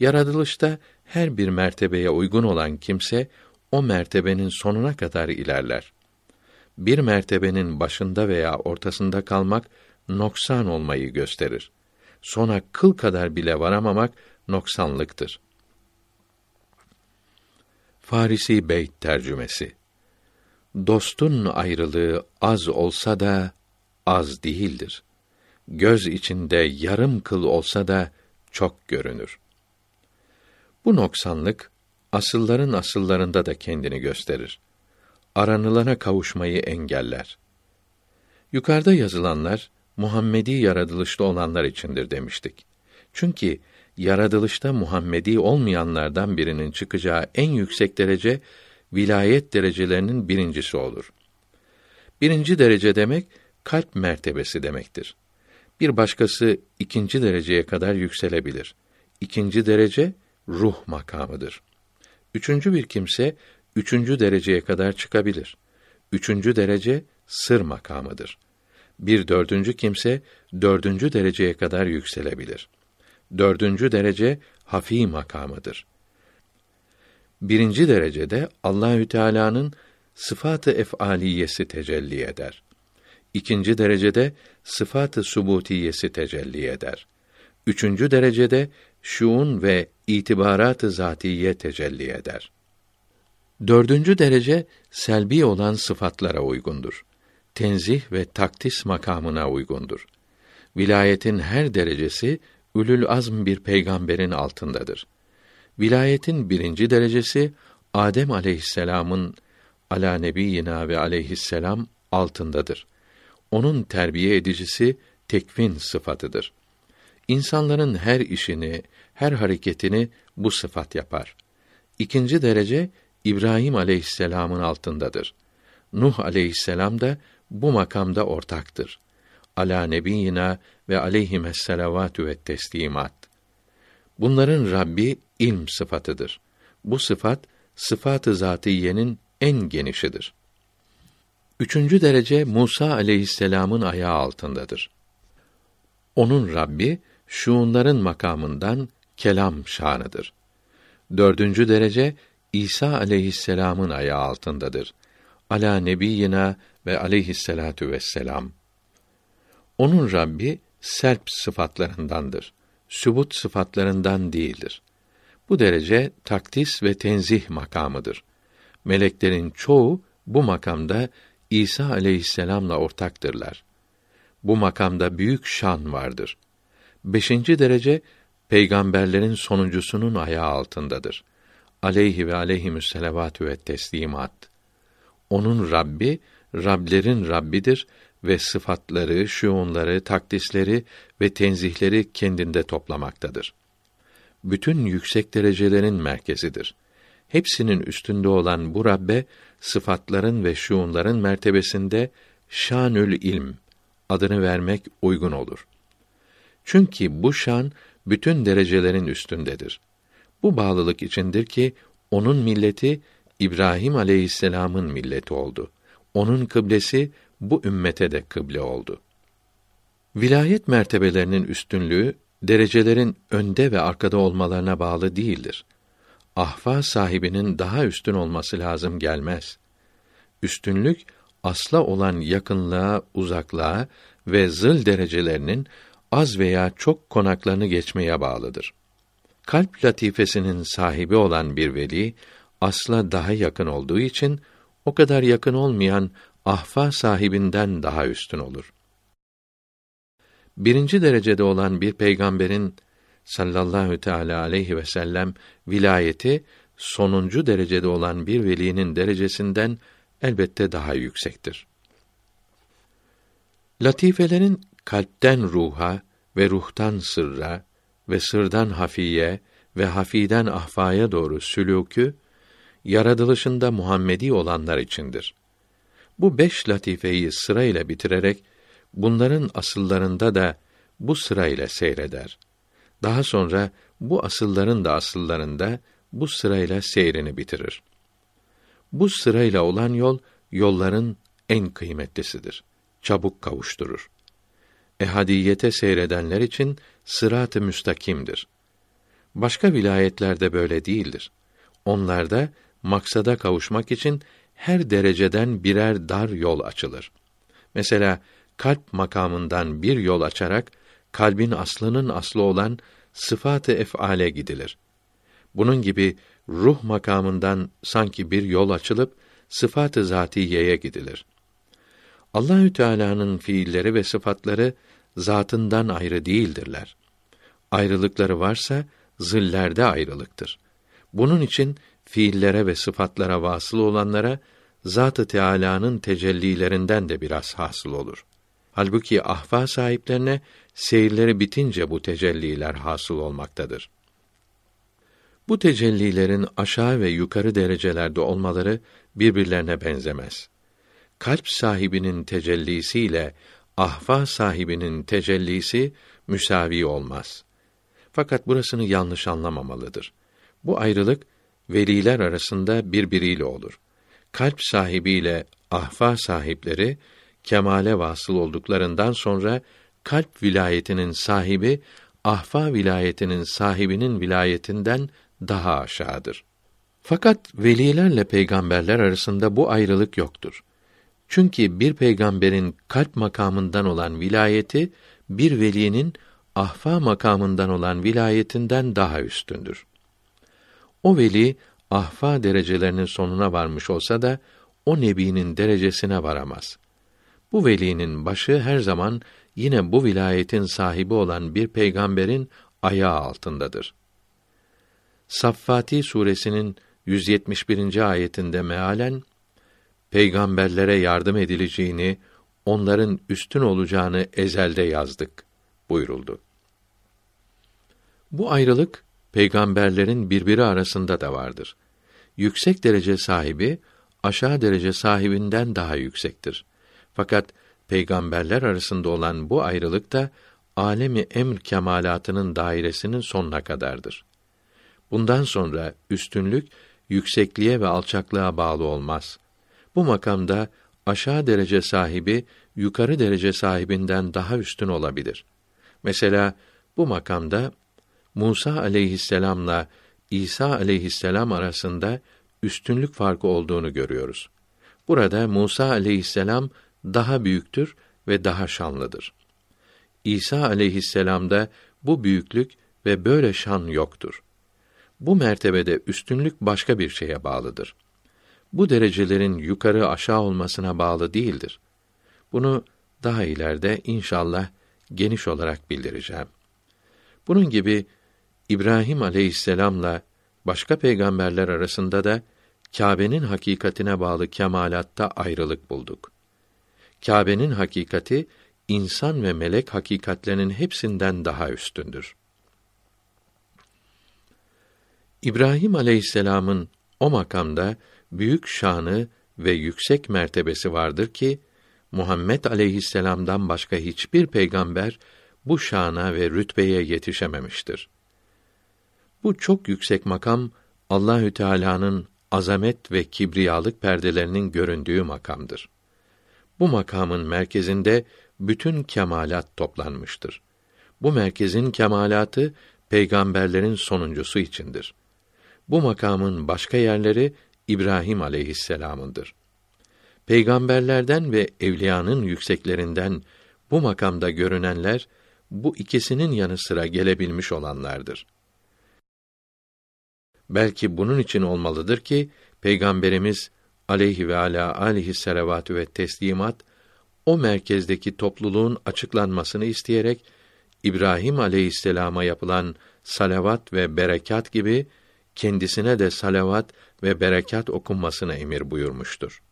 Yaratılışta her bir mertebeye uygun olan kimse, o mertebenin sonuna kadar ilerler. Bir mertebenin başında veya ortasında kalmak, noksan olmayı gösterir. Sona kıl kadar bile varamamak, noksanlıktır. Farisi Beyt tercümesi. Dostun ayrılığı az olsa da, az değildir. Göz içinde yarım kıl olsa da, çok görünür. Bu noksanlık, asılların asıllarında da kendini gösterir. Aranılana kavuşmayı engeller. Yukarıda yazılanlar, Muhammedi yaratılışta olanlar içindir demiştik. Çünkü yaratılışta Muhammedi olmayanlardan birinin çıkacağı en yüksek derece, vilayet derecelerinin birincisi olur. Birinci derece demek, kalp mertebesi demektir. Bir başkası ikinci dereceye kadar yükselebilir. İkinci derece, ruh makamıdır. Üçüncü bir kimse, üçüncü dereceye kadar çıkabilir. Üçüncü derece, sır makamıdır. Bir dördüncü kimse, dördüncü dereceye kadar yükselebilir. Dördüncü derece, hafî makamıdır. Birinci derecede, Allahü Teâlâ'nın sıfat-ı ef'aliyesi tecelli eder. İkinci derecede, sıfat-ı subutiyesi tecelli eder. Üçüncü derecede, şuun ve itibarat-ı zâtiye tecelli eder. Dördüncü derece, selbi olan sıfatlara uygundur. Tenzih ve takdis makamına uygundur. Vilayetin her derecesi, ülül azm bir peygamberin altındadır. Vilayetin birinci derecesi, Adem aleyhisselamın, alâ nebiyyina ve aleyhisselam altındadır. Onun terbiye edicisi, tekvin sıfatıdır. İnsanların her işini, her hareketini bu sıfat yapar. İkinci derece, İbrahim aleyhisselamın altındadır. Nuh aleyhisselam da bu makamda ortaktır. Alâ nebiyyina ve aleyhimesselavatü ve teslimat. Bunların Rabbi, ilm sıfatıdır. Bu sıfat, sıfat-ı zâtiyenin en genişidir. Üçüncü derece, Musa aleyhisselamın ayağı altındadır. Onun Rabbi, şuunların makamından kelam şanıdır. Dördüncü derece, İsa aleyhisselamın ayağı altındadır. Alâ nebiyyina ve aleyhisselâtü vesselam. Onun Rabbi, serp sıfatlarındandır. sübut sıfatlarından değildir. Bu derece takdis ve tenzih makamıdır. Meleklerin çoğu bu makamda İsa aleyhisselamla ortaktırlar. Bu makamda büyük şan vardır. 5. derece peygamberlerin sonuncusunun ayağı altındadır. Aleyhi ve aleyhimüsselavatü ve teslimat. Onun Rabbi, Rablerin Rabbidir ve sıfatları, şuunları, takdisleri ve tenzihleri kendinde toplamaktadır. Bütün yüksek derecelerin merkezidir. Hepsinin üstünde olan bu Rabbe, sıfatların ve şuunların mertebesinde şanül ilm adını vermek uygun olur. Çünkü bu şan, bütün derecelerin üstündedir. Bu bağlılık içindir ki, onun milleti, İbrahim aleyhisselamın milleti oldu. Onun kıblesi, bu ümmete de kıble oldu. Vilayet mertebelerinin üstünlüğü, derecelerin önde ve arkada olmalarına bağlı değildir. Ahva sahibinin daha üstün olması lazım gelmez. Üstünlük, asla olan yakınlığa, uzaklığa ve zıl derecelerinin, az veya çok konaklarını geçmeye bağlıdır. Kalp latifesinin sahibi olan bir veli, asla daha yakın olduğu için, o kadar yakın olmayan ahfa sahibinden daha üstün olur. 1. derecede olan bir peygamberin, sallallahu teâlâ aleyhi ve sellem, vilayeti, sonuncu derecede olan bir velinin derecesinden elbette daha yüksektir. Latifelerin, kalpten ruha ve ruhtan sırra ve sırdan hafiye ve hafiden ahfaya doğru sülûkü, yaratılışında Muhammedi olanlar içindir. Bu 5 latifeyi sırayla bitirerek, bunların asıllarında da bu sırayla seyreder. Daha sonra bu asılların da asıllarında bu sırayla seyrini bitirir. Bu sırayla olan yol, yolların en kıymetlisidir. Çabuk kavuşturur. Ehadiyete seyredenler için sırat-ı müstakimdir. Başka vilayetlerde böyle değildir. Onlarda maksada kavuşmak için her dereceden birer dar yol açılır. Mesela kalp makamından bir yol açarak kalbin aslının aslı olan sıfat-ı ef'ale gidilir. Bunun gibi ruh makamından sanki bir yol açılıp sıfat-ı zatiyeye gidilir. Allahü Teala'nın fiilleri ve sıfatları zatından ayrı değildirler. Ayrılıkları varsa zillerde ayrılıktır. Bunun için fiillere ve sıfatlara vasıl olanlara Zat-ı Teala'nın tecellilerinden de biraz hasıl olur. Halbuki ahva sahiplerine seyirleri bitince bu tecelliler hasıl olmaktadır. Bu tecellilerin aşağı ve yukarı derecelerde olmaları birbirlerine benzemez. Kalp sahibinin tecellisiyle ahva sahibinin tecellisi müsavi olmaz. Fakat burasını yanlış anlamamalıdır. Bu ayrılık veliler arasında birbiriyle olur. Kalp sahibiyle ahva sahipleri kemale vasıl olduklarından sonra kalp vilayetinin sahibi ahva vilayetinin sahibinin vilayetinden daha aşağıdır. Fakat velilerle peygamberler arasında bu ayrılık yoktur. Çünkü bir peygamberin kalp makamından olan vilayeti bir velinin ahva makamından olan vilayetinden daha üstündür. O veli ahva derecelerinin sonuna varmış olsa da o nebinin derecesine varamaz. Bu velinin başı her zaman yine bu vilayetin sahibi olan bir peygamberin ayağı altındadır. Saffati suresinin 171. ayetinde mealen peygamberlere yardım edileceğini, onların üstün olacağını ezelde yazdık buyuruldu. Bu ayrılık peygamberlerin birbiri arasında da vardır. Yüksek derece sahibi aşağı derece sahibinden daha yüksektir. Fakat peygamberler arasında olan bu ayrılık da alemi emr kemalatının dairesinin sonuna kadardır. Bundan sonra üstünlük yüksekliğe ve alçaklığa bağlı olmaz. Bu makamda aşağı derece sahibi yukarı derece sahibinden daha üstün olabilir. Mesela bu makamda Musa aleyhisselamla İsa aleyhisselam arasında üstünlük farkı olduğunu görüyoruz. Burada Musa aleyhisselam daha büyüktür ve daha şanlıdır. İsa aleyhisselamda bu büyüklük ve böyle şan yoktur. Bu mertebede üstünlük başka bir şeye bağlıdır. Bu derecelerin yukarı aşağı olmasına bağlı değildir. Bunu daha ileride inşallah geniş olarak bildireceğim. Bunun gibi İbrahim aleyhisselamla başka peygamberler arasında da Kâbe'nin hakikatine bağlı kemalatta ayrılık bulduk. Kâbe'nin hakikati insan ve melek hakikatlerinin hepsinden daha üstündür. İbrahim aleyhisselamın o makamda büyük şanı ve yüksek mertebesi vardır ki Muhammed aleyhisselam'dan başka hiçbir peygamber bu şana ve rütbeye yetişememiştir. Bu çok yüksek makam Allahü Teala'nın azamet ve kibriyalık perdelerinin göründüğü makamdır. Bu makamın merkezinde bütün kemalat toplanmıştır. Bu merkezin kemalatı peygamberlerin sonuncusu içindir. Bu makamın başka yerleri İbrahim aleyhisselam'ındır. Peygamberlerden ve evliyanın yükseklerinden bu makamda görünenler bu ikisinin yanı sıra gelebilmiş olanlardır. Belki bunun için olmalıdır ki Peygamberimiz aleyhi ve ala alihi salavatü ve teslimat o merkezdeki topluluğun açıklanmasını isteyerek İbrahim aleyhisselama yapılan salavat ve berekat gibi kendisine de salavat ve berekat okunmasına emir buyurmuştur.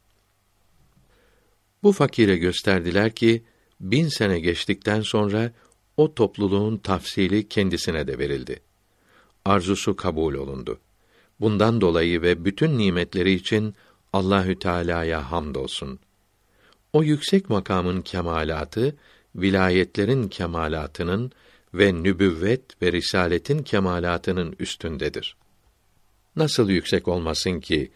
Bu fakire gösterdiler ki 1000 sene geçtikten sonra o topluluğun tafsili kendisine de verildi. Arzusu kabul olundu. Bundan dolayı ve bütün nimetleri için Allahü Teala'ya hamdolsun. O yüksek makamın kemalatı, vilayetlerin kemalatının ve nübüvvet ve risaletin kemalatının üstündedir. Nasıl yüksek olmasın ki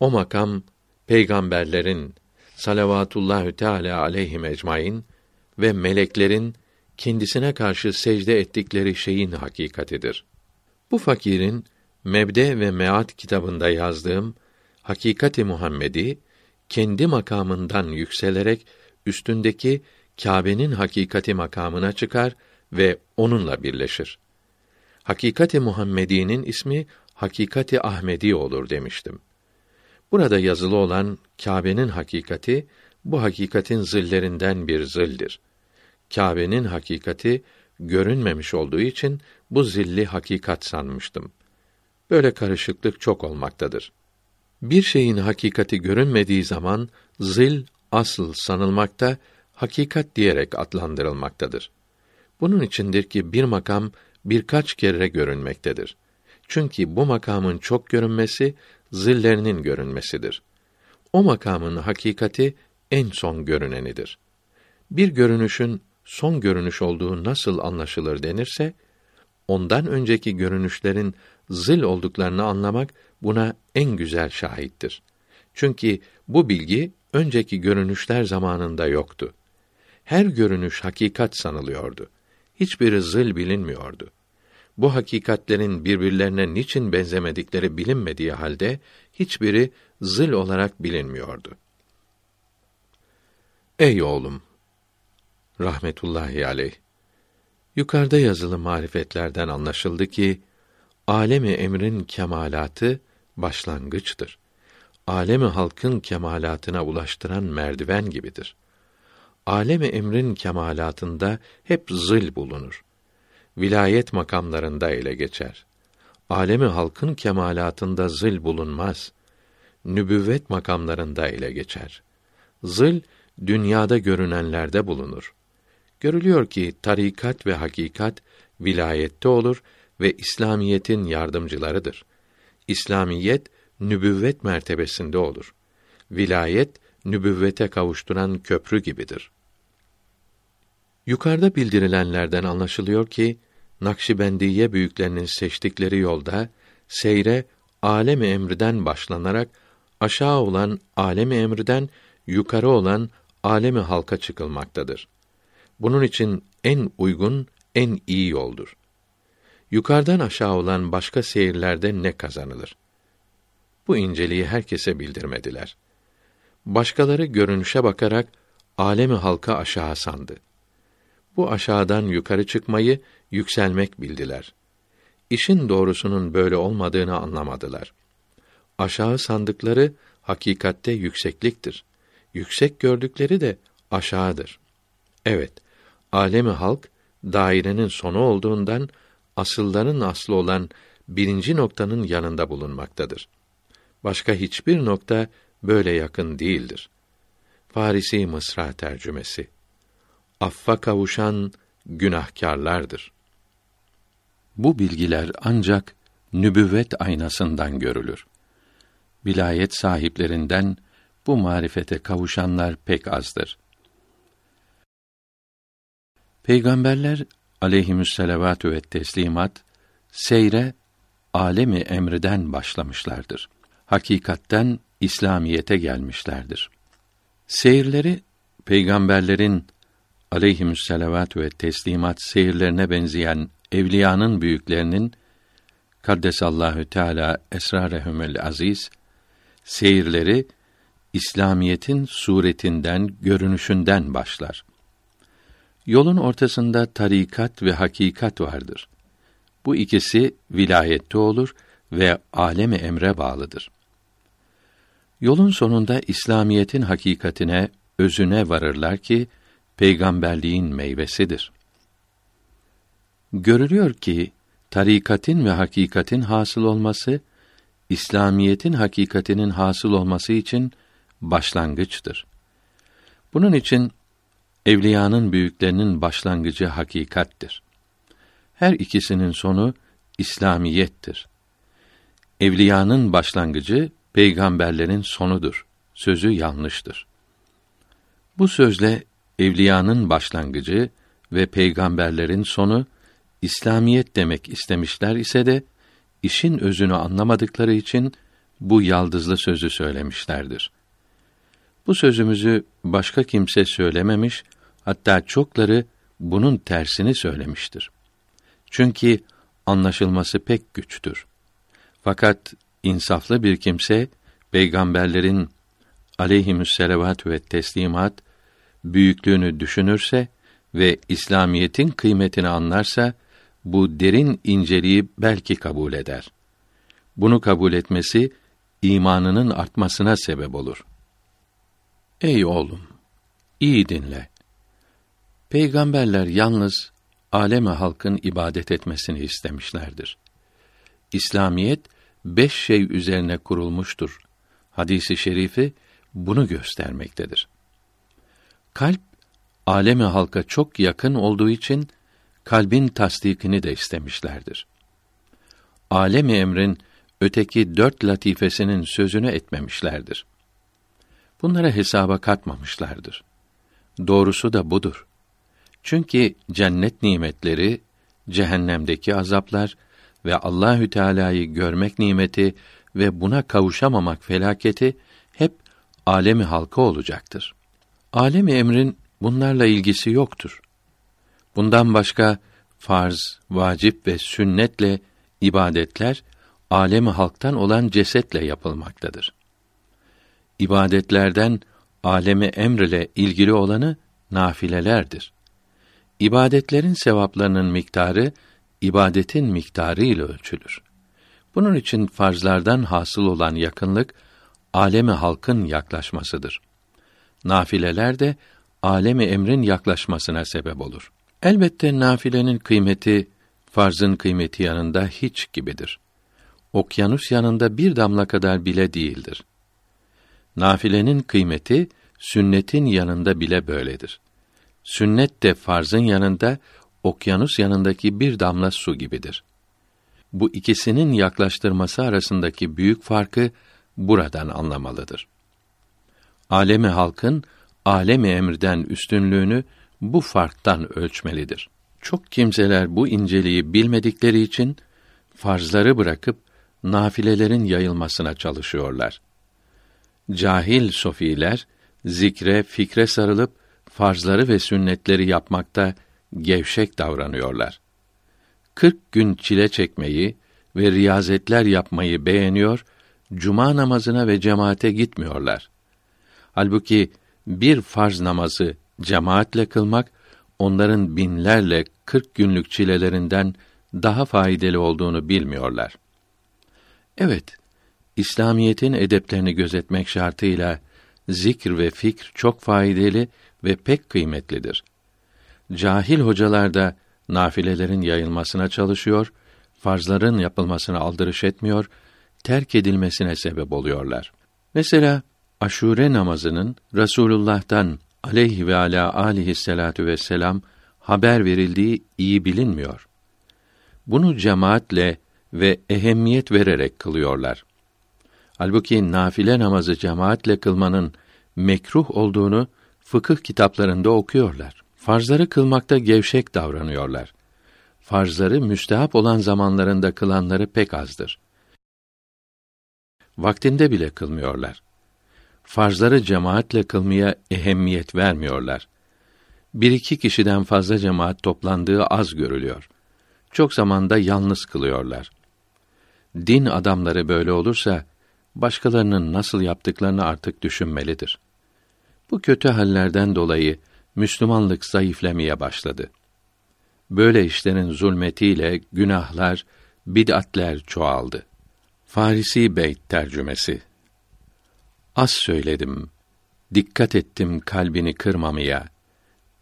o makam peygamberlerin salavatullahü teala aleyhim ecmaîn ve meleklerin kendisine karşı secde ettikleri şeyin hakikatidir. Bu fakirin Mebde ve Meat kitabında yazdığım Hakikat-i Muhammedi kendi makamından yükselerek üstündeki Kâbe'nin hakikati makamına çıkar ve onunla birleşir. Hakikat-i Muhammedi'nin ismi Hakikat-i Ahmedi olur demiştim. Burada yazılı olan Kâbe'nin hakikati bu hakikatin zillerinden bir zildir. Kâbe'nin hakikati görünmemiş olduğu için bu zilli hakikat sanmıştım. Böyle karışıklık çok olmaktadır. Bir şeyin hakikati görünmediği zaman zil asıl sanılmakta, hakikat diyerek adlandırılmaktadır. Bunun içindir ki bir makam birkaç kere görünmektedir. Çünkü bu makamın çok görünmesi zillerinin görünmesidir. O makamın hakikati en son görünenidir. Bir görünüşün son görünüş olduğu nasıl anlaşılır denirse, ondan önceki görünüşlerin zil olduklarını anlamak buna en güzel şahittir. Çünkü bu bilgi önceki görünüşler zamanında yoktu. Her görünüş hakikat sanılıyordu. Hiçbiri zil bilinmiyordu. Bu hakikatlerin birbirlerine niçin benzemedikleri bilinmediği halde hiçbiri zil olarak bilinmiyordu. Ey oğlum! Rahmetullahi aleyh! Yukarıda yazılı marifetlerden anlaşıldı ki alemi emrin kemalatı başlangıçtır. Alemi halkın kemalatına ulaştıran merdiven gibidir. Alemi emrin kemalatında hep zil bulunur. Vilayet makamlarında ele geçer. Alemi halkın kemalatında zil bulunmaz. Nübüvvet makamlarında ele geçer. Zil dünyada görünenlerde bulunur. Görülüyor ki tarikat ve hakikat vilayette olur ve İslamiyetin yardımcılarıdır. İslamiyet nübüvvet mertebesinde olur. Vilayet nübüvvete kavuşturan köprü gibidir. Yukarıda bildirilenlerden anlaşılıyor ki Nakşibendiye büyüklerinin seçtikleri yolda seyre alem-i emriden başlanarak aşağı olan alem-i emriden yukarı olan alem-i halka çıkılmaktadır. Bunun için en uygun, en iyi yoldur. Yukarıdan aşağı olan başka seyirlerde ne kazanılır? Bu inceliği herkese bildirmediler. Başkaları görünüşe bakarak alem-i halka aşağı sandı. Bu aşağıdan yukarı çıkmayı yükselmek bildiler. işin doğrusunun böyle olmadığını anlamadılar. Aşağı sandıkları hakikatte yüksekliktir. Yüksek gördükleri de aşağıdır. Evet, alemi halk dairenin sonu olduğundan asılların aslı olan birinci noktanın yanında bulunmaktadır. Başka hiçbir nokta böyle yakın değildir. Farisi Mısra tercümesi. Affa kavuşan günahkârlardır. Bu bilgiler ancak nübüvvet aynasından görülür. Vilayet sahiplerinden bu marifete kavuşanlar pek azdır. Peygamberler aleyhimüsselavatü ve teslimat seyre alemi emriden başlamışlardır. Hakikatten İslamiyete gelmişlerdir. Seyirleri peygamberlerin aleyhimüsselavatü ve teslimat seyirlerine benzeyen evliyanın büyüklerinin Kaddesallahu Teala esrarehumül aziz seyirleri İslamiyetin suretinden, görünüşünden başlar. Yolun ortasında tarikat ve hakikat vardır. Bu ikisi vilayette olur ve alemi emre bağlıdır. Yolun sonunda İslamiyetin hakikatine, özüne varırlar ki peygamberliğin meyvesidir. Görülüyor ki tarikatin ve hakikatin hasıl olması İslamiyetin hakikatinin hasıl olması için başlangıçtır. Bunun için evliyanın büyüklerinin başlangıcı hakikattir. Her ikisinin sonu İslamiyettir. Evliyanın başlangıcı peygamberlerin sonudur. Sözü yanlıştır. Bu sözle evliyanın başlangıcı ve peygamberlerin sonu İslamiyet demek istemişler ise de işin özünü anlamadıkları için bu yaldızlı sözü söylemişlerdir. Bu sözümüzü başka kimse söylememiş, hatta çokları bunun tersini söylemiştir. Çünkü anlaşılması pek güçtür. Fakat insaflı bir kimse peygamberlerin aleyhimüsselavatü ve teslimat büyüklüğünü düşünürse ve İslamiyetin kıymetini anlarsa bu derin inceliği belki kabul eder. Bunu kabul etmesi imanının artmasına sebep olur. Ey oğlum, iyi dinle. Peygamberler yalnız aleme halkın ibadet etmesini istemişlerdir. İslamiyet 5 şey üzerine kurulmuştur. Hadisi şerifi bunu göstermektedir. Kalp alemi halka çok yakın olduğu için kalbin tasdikini de istemişlerdir. Alemi emrin öteki 4 latifesinin sözünü etmemişlerdir. Bunlara hesaba katmamışlardır. Doğrusu da budur. Çünkü cennet nimetleri, cehennemdeki azaplar ve Allahü Teala'yı görmek nimeti ve buna kavuşamamak felaketi hep alemi halka olacaktır. Alemi emrin bunlarla ilgisi yoktur. Bundan başka farz, vacip ve sünnetle ibadetler alemi halktan olan cesetle yapılmaktadır. İbadetlerden alemi emriyle ilgili olanı nafilelerdir. İbadetlerin sevaplarının miktarı ibadetin miktarı ile ölçülür. Bunun için farzlardan hasıl olan yakınlık alemi halkın yaklaşmasıdır. Nafileler de alemi emrin yaklaşmasına sebep olur. Elbette nafilenin kıymeti farzın kıymeti yanında hiç gibidir. Okyanus yanında bir damla kadar bile değildir. Nafilenin kıymeti sünnetin yanında bile böyledir. Sünnet de farzın yanında okyanus yanındaki bir damla su gibidir. Bu ikisinin yaklaştırması arasındaki büyük farkı buradan anlamalıdır. Alemi halkın alemi emrden üstünlüğünü bu farktan ölçmelidir. Çok kimseler bu inceliği bilmedikleri için farzları bırakıp nafilelerin yayılmasına çalışıyorlar. Cahil sofiler zikre, fikre sarılıp farzları ve sünnetleri yapmakta gevşek davranıyorlar. 40 gün çile çekmeyi ve riyazetler yapmayı beğeniyor, cuma namazına ve cemaate gitmiyorlar. Halbuki bir farz namazı cemaatle kılmak onların binlerle 40 günlük çilelerinden daha faydalı olduğunu bilmiyorlar. Evet, İslamiyet'in edeplerini gözetmek şartıyla zikr ve fikr çok faydalı ve pek kıymetlidir. Cahil hocalar da nafilelerin yayılmasına çalışıyor, farzların yapılmasına aldırış etmiyor, terk edilmesine sebep oluyorlar. Mesela Aşure namazının Resulullah'tan aleyhi ve ala aleyhissalatu vesselam haber verildiği iyi bilinmiyor. Bunu cemaatle ve ehemmiyet vererek kılıyorlar. Halbuki nafile namazı cemaatle kılmanın mekruh olduğunu fıkıh kitaplarında okuyorlar. Farzları kılmakta gevşek davranıyorlar. Farzları müstehap olan zamanlarında kılanları pek azdır. Vaktinde bile kılmıyorlar. Farzları cemaatle kılmaya ehemmiyet vermiyorlar. Bir iki kişiden fazla cemaat toplandığı az görülüyor. Çok zamanda yalnız kılıyorlar. Din adamları böyle olursa, başkalarının nasıl yaptıklarını artık düşünmelidir. Bu kötü hallerden dolayı Müslümanlık zayıflemeye başladı. Böyle işlerin zulmetiyle günahlar, bid'atler çoğaldı. Farisi Beyt tercümesi. Az söyledim, dikkat ettim kalbini kırmamaya.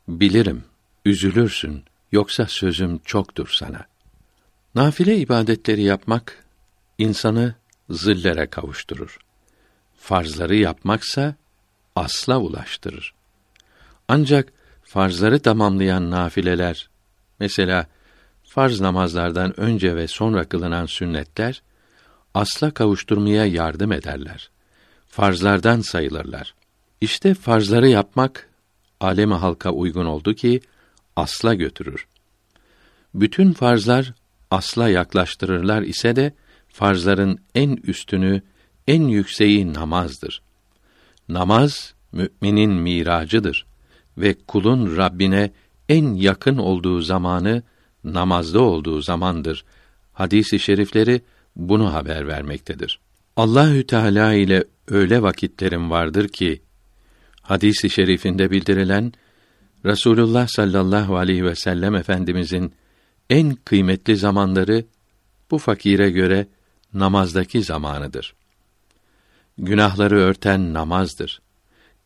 Bilirim, üzülürsün, yoksa sözüm çoktur sana. Nafile ibadetleri yapmak, insanı zillere kavuşturur. Farzları yapmaksa, asla ulaştırır. Ancak farzları tamamlayan nafileler, mesela farz namazlardan önce ve sonra kılınan sünnetler, asla kavuşturmaya yardım ederler. Farzlardan sayılırlar. İşte farzları yapmak, alemi halka uygun oldu ki, asla götürür. Bütün farzlar asla yaklaştırırlar ise de, farzların en üstünü, en yükseği namazdır. Namaz, müminin miracıdır ve kulun Rabbine en yakın olduğu zamanı, namazda olduğu zamandır. Hadis-i şerifleri bunu haber vermektedir. Allahü Teala ile öyle vakitlerim vardır ki, hadis-i şerifinde bildirilen, Resulullah sallallahu aleyhi ve sellem Efendimizin en kıymetli zamanları, bu fakire göre, namazdaki zamanıdır. Günahları örten namazdır.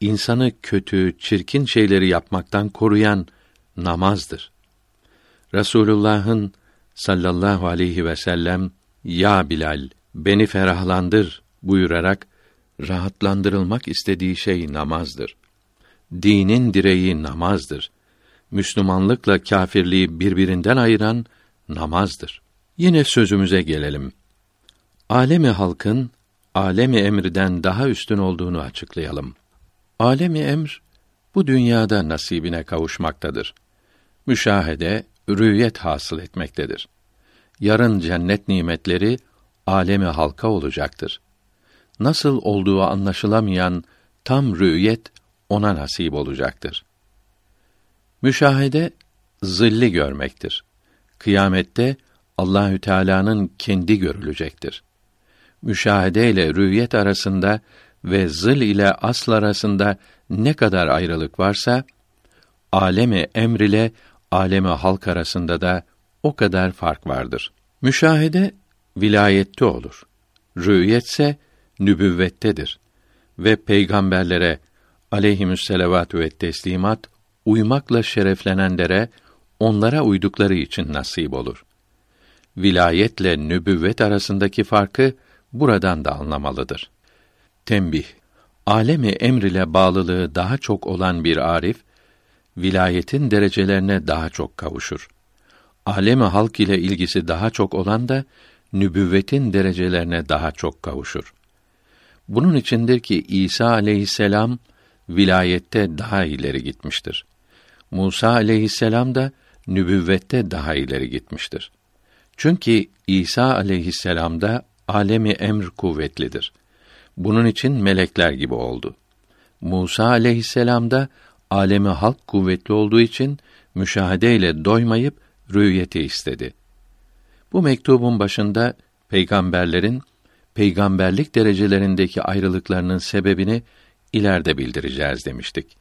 İnsanı kötü, çirkin şeyleri yapmaktan koruyan namazdır. Resulullah'ın sallallahu aleyhi ve sellem, "Ya Bilal, beni ferahlandır" buyurarak, rahatlandırılmak istediği şey namazdır. Dinin direği namazdır. Müslümanlıkla kâfirliği birbirinden ayıran namazdır. Yine sözümüze gelelim. Alemi halkın, alemi emirden daha üstün olduğunu açıklayalım. Alemi emr, bu dünyada nasibine kavuşmaktadır. Müşahede, rüyet hasıl etmektedir. Yarın cennet nimetleri, alemi halka olacaktır. Nasıl olduğu anlaşılamayan, tam rüyet, ona nasip olacaktır. Müşahede, zilli görmektir. Kıyamette, Allahü Teala'nın kendi görülecektir. Müşahede ile rüyet arasında ve zil ile asl arasında ne kadar ayrılık varsa, alemi emr ile alemi halk arasında da o kadar fark vardır. Müşahede vilayette olur. Rüyetse nübüvvettedir ve peygamberlere aleyhimüsselavatü ve teslimat uymakla şereflenenlere onlara uydukları için nasip olur. Vilayetle nübüvvet arasındaki farkı buradan da anlamalıdır. Tembih. Alemi emr ile bağlılığı daha çok olan bir arif, vilayetin derecelerine daha çok kavuşur. Alemi halk ile ilgisi daha çok olan da nübüvvetin derecelerine daha çok kavuşur. Bunun içindir ki İsa aleyhisselam vilayette daha ileri gitmiştir. Musa aleyhisselam da nübüvvette daha ileri gitmiştir. Çünkü İsa aleyhisselam'da alemi emr kuvvetlidir. Bunun için melekler gibi oldu. Musa aleyhisselam'da alemi halk kuvvetli olduğu için müşahedeyle doymayıp rüyeti istedi. Bu mektubun başında peygamberlerin peygamberlik derecelerindeki ayrılıklarının sebebini ileride bildireceğiz demiştik.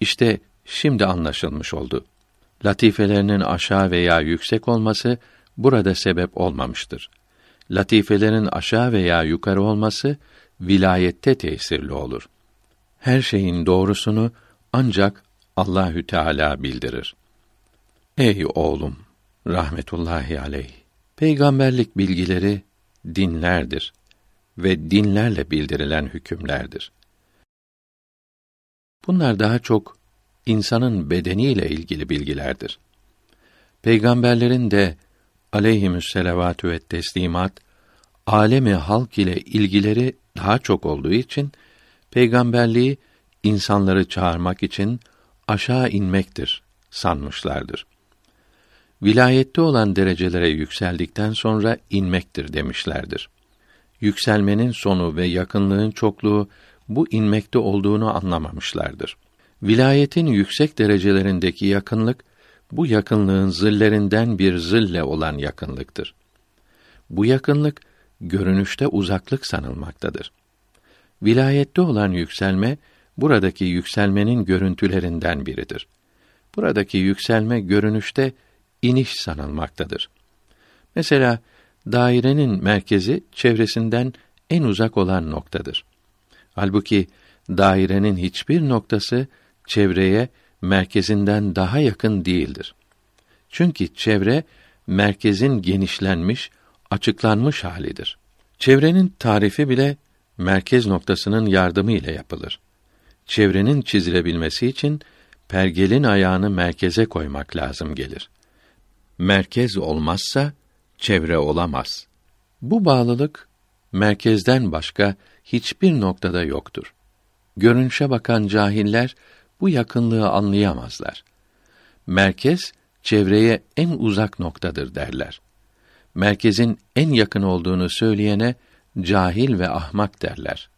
İşte şimdi anlaşılmış oldu. Latifelerinin aşağı veya yüksek olması burada sebep olmamıştır. Latifelerin aşağı veya yukarı olması vilayette tesirli olur. Her şeyin doğrusunu ancak Allahü Teala bildirir. Ey oğlum, rahmetullahi aleyh. Peygamberlik bilgileri dinlerdir ve dinlerle bildirilen hükümlerdir. Bunlar daha çok insanın bedeniyle ilgili bilgilerdir. Peygamberlerin de aleyhimüsselavatü ve teslimat, alemi halk ile ilgileri daha çok olduğu için peygamberliği insanları çağırmak için aşağı inmektir sanmışlardır. Vilayette olan derecelere yükseldikten sonra inmektir demişlerdir. Yükselmenin sonu ve yakınlığın çokluğu bu inmekte olduğunu anlamamışlardır. Vilayetin yüksek derecelerindeki yakınlık, bu yakınlığın zillerinden bir zille olan yakınlıktır. Bu yakınlık, görünüşte uzaklık sanılmaktadır. Vilayette olan yükselme, buradaki yükselmenin görüntülerinden biridir. Buradaki yükselme, görünüşte iniş sanılmaktadır. Mesela, dairenin merkezi, çevresinden en uzak olan noktadır. Halbuki, dairenin hiçbir noktası, çevreye, merkezinden daha yakın değildir. Çünkü çevre, merkezin genişlenmiş, açıklanmış halidir. Çevrenin tarifi bile, merkez noktasının yardımı ile yapılır. Çevrenin çizilebilmesi için, pergelin ayağını merkeze koymak lazım gelir. Merkez olmazsa, çevre olamaz. Bu bağlılık, merkezden başka hiçbir noktada yoktur. Görünüşe bakan cahiller, bu yakınlığı anlayamazlar. Merkez, çevreye en uzak noktadır derler. Merkezin en yakın olduğunu söyleyene, cahil ve ahmak derler.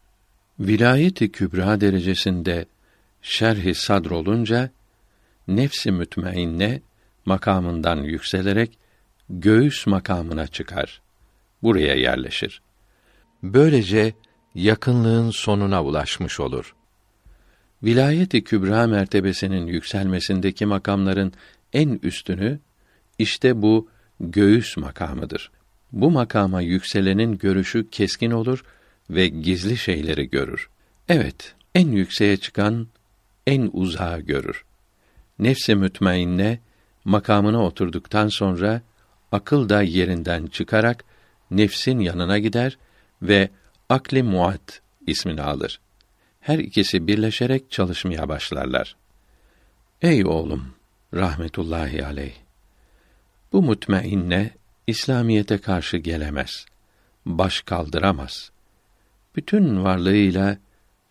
Vilayet-i kübra derecesinde, şerh-i sadr olunca, nefs-i mütmainne makamından yükselerek, göğüs makamına çıkar. Buraya yerleşir. Böylece, yakınlığın sonuna ulaşmış olur. Vilayet-i kübra mertebesinin yükselmesindeki makamların en üstünü, işte bu göğüs makamıdır. Bu makama yükselenin görüşü keskin olur ve gizli şeyleri görür. Evet, en yükseğe çıkan, en uzağı görür. Nefs-i mütmainne, makamına oturduktan sonra, akıl da yerinden çıkarak, nefsin yanına gider ve akl-i muat ismini alır. Her ikisi birleşerek çalışmaya başlarlar. Ey oğlum, rahmetullahi aleyh. Bu mutmainne İslamiyete karşı gelemez. Baş kaldıramaz. Bütün varlığıyla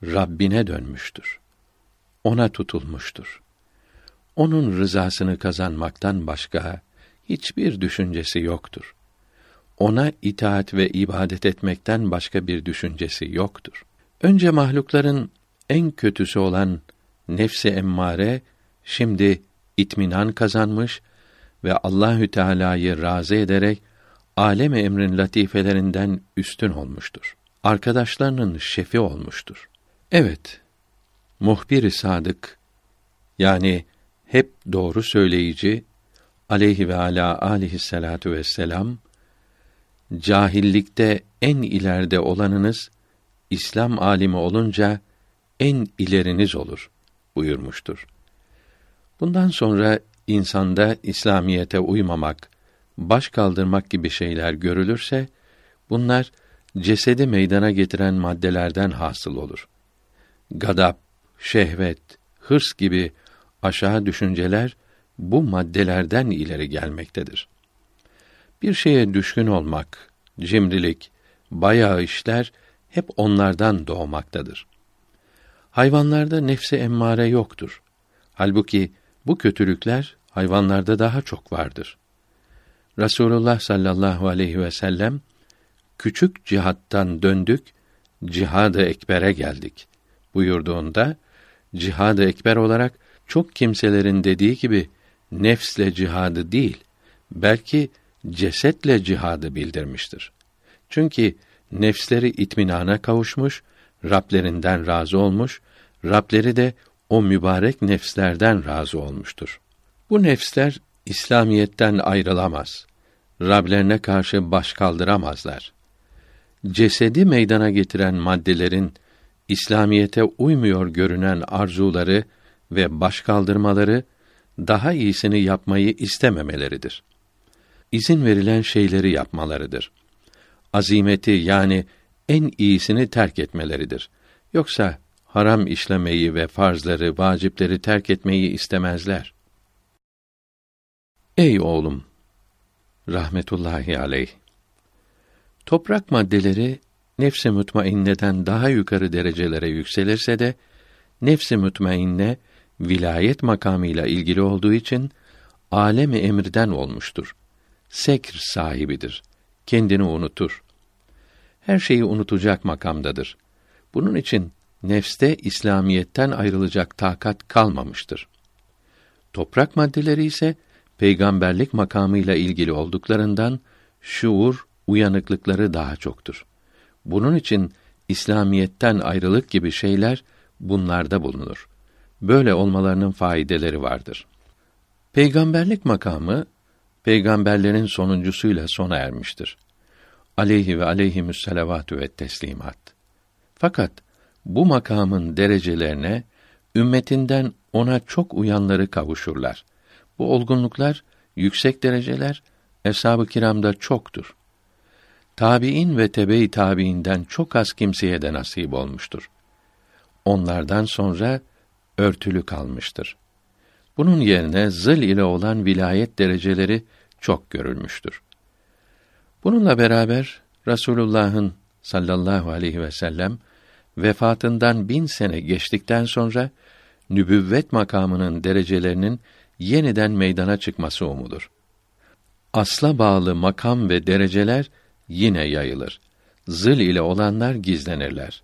Rabbine dönmüştür. Ona tutulmuştur. Onun rızasını kazanmaktan başka hiçbir düşüncesi yoktur. Ona itaat ve ibadet etmekten başka bir düşüncesi yoktur. Önce mahlukların en kötüsü olan nefs-i emmare, şimdi itminan kazanmış ve Allahü Teala'yı razı ederek alem-i emrin latifelerinden üstün olmuştur. Arkadaşlarının şefi olmuştur. Evet, muhbir-i sadık, yani hep doğru söyleyici, aleyhi ve ala aleyhissalatu vesselam, cahillikte en ileride olanınız, İslam alimi olunca en ileriniz olur buyurmuştur. Bundan sonra insanda İslamiyete uymamak, baş kaldırmak gibi şeyler görülürse, bunlar cesedi meydana getiren maddelerden hasıl olur. Gadap, şehvet, hırs gibi aşağı düşünceler bu maddelerden ileri gelmektedir. Bir şeye düşkün olmak, cimrilik, bayağı işler hep onlardan doğmaktadır. Hayvanlarda nefs-i emmare yoktur. Halbuki bu kötülükler hayvanlarda daha çok vardır. Rasulullah sallallahu aleyhi ve sellem, küçük cihattan döndük, cihad-ı ekbere geldik buyurduğunda, cihad-ı ekber olarak çok kimselerin dediği gibi nefsle cihadı değil, belki cesetle cihadı bildirmiştir. Çünkü nefsleri itminana kavuşmuş, Rablerinden razı olmuş, Rableri de o mübarek nefslerden razı olmuştur. Bu nefsler İslamiyetten ayrılamaz Rablerine karşı baş kaldıramazlar. Cesedi meydana getiren maddelerin İslamiyete uymuyor görünen arzuları ve baş kaldırmaları daha iyisini yapmayı istememeleridir. İzin verilen şeyleri yapmalarıdır. Azimeti yani en iyisini terk etmeleridir. Yoksa haram işlemeyi ve farzları, vacipleri terk etmeyi istemezler. Ey oğlum! Rahmetullahi aleyh! Toprak maddeleri, nefs-i mutmainneden daha yukarı derecelere yükselirse de, nefs-i mutmainne, vilayet makamıyla ilgili olduğu için, alem-i emirden olmuştur. Sekr sahibidir. Kendini unutur. Her şeyi unutacak makamdadır. Bunun için, nefste İslamiyetten ayrılacak takat kalmamıştır. Toprak maddeleri ise, peygamberlik makamıyla ilgili olduklarından, şuur, uyanıklıkları daha çoktur. Bunun için İslamiyetten ayrılık gibi şeyler bunlarda bulunur. Böyle olmalarının faydeleri vardır. Peygamberlik makamı peygamberlerin sonuncusuyla sona ermiştir. Aleyhi ve aleyhimüsselavatü ve teslimat. Fakat bu makamın derecelerine ümmetinden ona çok uyanları kavuşurlar. Bu olgunluklar, yüksek dereceler Eshab-ı Kiram'da çoktur. Tabiin ve tebe-i tabiinden çok az kimseye de nasip olmuştur. Onlardan sonra örtülü kalmıştır. Bunun yerine zıl ile olan vilayet dereceleri çok görülmüştür. Bununla beraber Resulullah'ın sallallahu aleyhi ve sellem vefatından 1000 sene geçtikten sonra nübüvvet makamının derecelerinin yeniden meydana çıkması umulur. Asla bağlı makam ve dereceler yine yayılır. Zıl ile olanlar gizlenirler.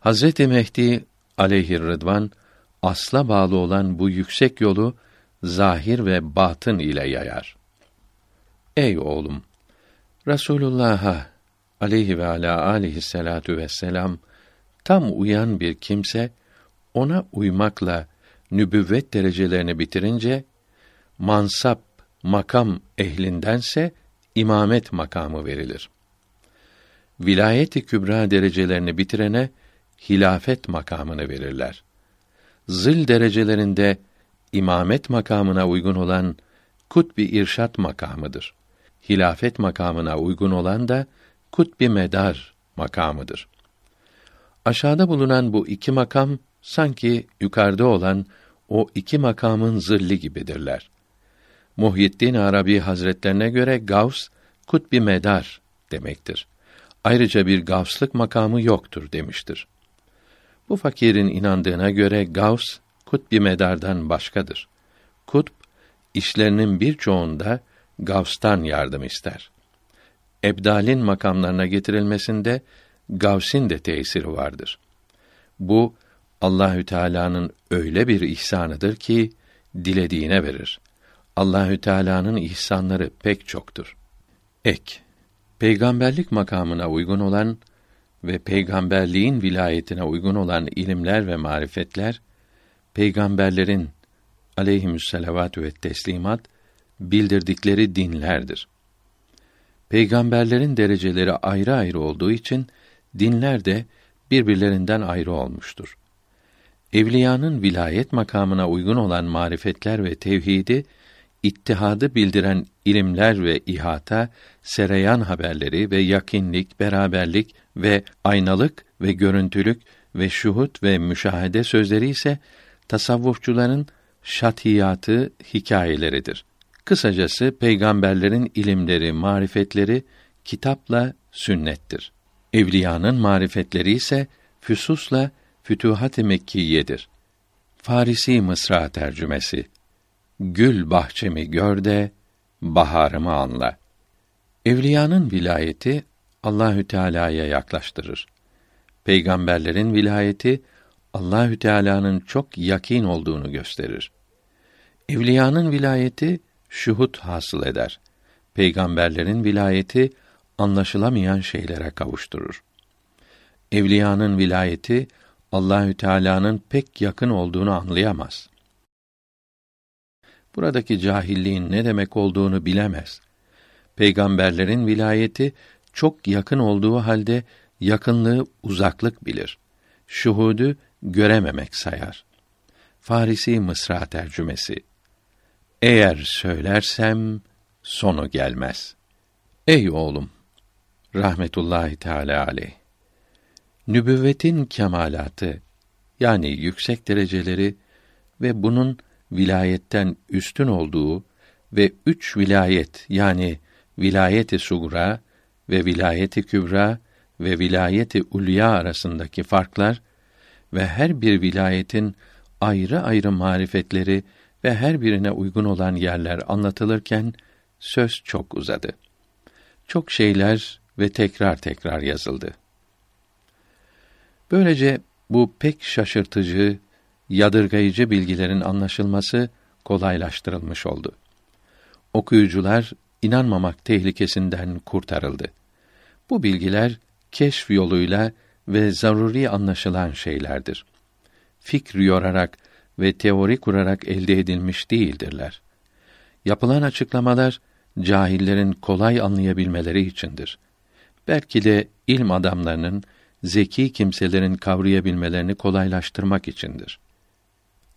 Hazreti Mehdi aleyhi rıdvan asla bağlı olan bu yüksek yolu zahir ve batın ile yayar. Ey oğlum, Resulullah'a aleyhi ve ala aleyhissalatu vesselam tam uyan bir kimse ona uymakla nübüvvet derecelerini bitirince mansap, makam ehlindense İmamet makamı verilir. Vilayet-i kübra derecelerini bitirene hilafet makamını verirler. Zil derecelerinde imamet makamına uygun olan kutb-i irşat makamıdır. Hilafet makamına uygun olan da kutb-i medar makamıdır. Aşağıda bulunan bu iki makam sanki yukarıda olan o iki makamın zilli gibidirler. Muhyiddin Arabi Hazretlerine göre gavs kutb-i medar demektir. Ayrıca bir gavslık makamı yoktur demiştir. Bu fakirin inandığına göre gavs kutb-i medardan başkadır. Kutb işlerinin birçoğunda gavstan yardım ister. Ebdal'in makamlarına getirilmesinde gavsin de tesiri vardır. Bu Allahü Teala'nın öyle bir ihsanıdır ki dilediğine verir. Allahü Teala'nın ihsanları pek çoktur. Ek, peygamberlik makamına uygun olan ve peygamberliğin vilayetine uygun olan ilimler ve marifetler, peygamberlerin aleyhimüsselavatü ve teslimat bildirdikleri dinlerdir. Peygamberlerin dereceleri ayrı ayrı olduğu için dinler de birbirlerinden ayrı olmuştur. Evliyanın vilayet makamına uygun olan marifetler ve tevhidi, İttihadı bildiren ilimler ve ihata, sereyan haberleri ve yakînlik, beraberlik ve aynalık ve görüntülük ve şuhud ve müşahede sözleri ise tasavvufçuların şatiyatı hikayeleridir. Kısacası peygamberlerin ilimleri, marifetleri kitapla sünnettir. Evliyanın marifetleri ise füsusla Fütuhat-ı Mekkiye'dir. Farisi Mısra tercümesi. Gül bahçemi gör de baharımı anla. Evliyanın vilayeti Allahü Teala'ya yaklaştırır. Peygamberlerin vilayeti Allahü Teala'nın çok yakîn olduğunu gösterir. Evliyanın vilayeti şuhud hasıl eder. Peygamberlerin vilayeti anlaşılamayan şeylere kavuşturur. Evliyanın vilayeti Allahü Teala'nın pek yakın olduğunu anlayamaz. Buradaki cahilliğin ne demek olduğunu bilemez. Peygamberlerin vilayeti çok yakın olduğu halde yakınlığı uzaklık bilir. Şuhudu görememek sayar. Farisi Mısra tercümesi. Eğer söylersem sonu gelmez. Ey oğlum, rahmetullahi teala aleyh. Nübüvvetin kemalatı, yani yüksek dereceleri ve bunun vilayetten üstün olduğu ve 3 vilayet, yani vilayeti sugra ve vilayeti kübra ve vilayeti ulya arasındaki farklar ve her bir vilayetin ayrı ayrı marifetleri ve her birine uygun olan yerler anlatılırken söz çok uzadı. Çok şeyler ve tekrar yazıldı. Böylece bu pek şaşırtıcı, yadırgayıcı bilgilerin anlaşılması kolaylaştırılmış oldu. Okuyucular inanmamak tehlikesinden kurtarıldı. Bu bilgiler keşf yoluyla ve zaruri anlaşılan şeylerdir. Fikri yorarak ve teori kurarak elde edilmiş değildirler. Yapılan açıklamalar cahillerin kolay anlayabilmeleri içindir. Belki de ilm adamlarının, zeki kimselerin kavrayabilmelerini kolaylaştırmak içindir.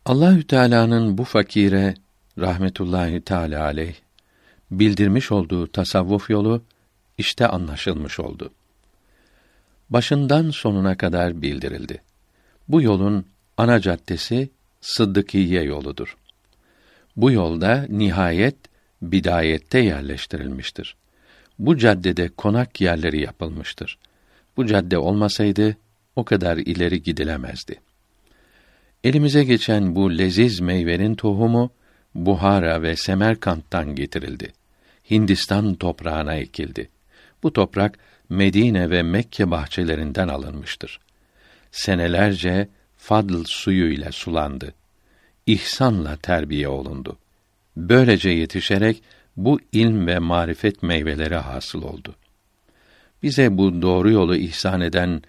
Allahü Teala'nın bu fakire rahmetullahi teala aleyh bildirmiş olduğu tasavvuf yolu işte anlaşılmış oldu. Başından sonuna kadar bildirildi. Bu yolun ana caddesi Sıddıkiye yoludur. Bu yolda nihayet bidayette yerleştirilmiştir. Bu caddede konak yerleri yapılmıştır. Bu cadde olmasaydı o kadar ileri gidilemezdi. Elimize geçen bu leziz meyvenin tohumu Buhara ve Semerkant'tan getirildi. Hindistan toprağına ekildi. Bu toprak Medine ve Mekke bahçelerinden alınmıştır. Senelerce fadl suyu ile sulandı. İhsanla terbiye olundu. Böylece yetişerek bu ilm ve marifet meyveleri hasıl oldu. Bize bu doğru yolu ihsan eden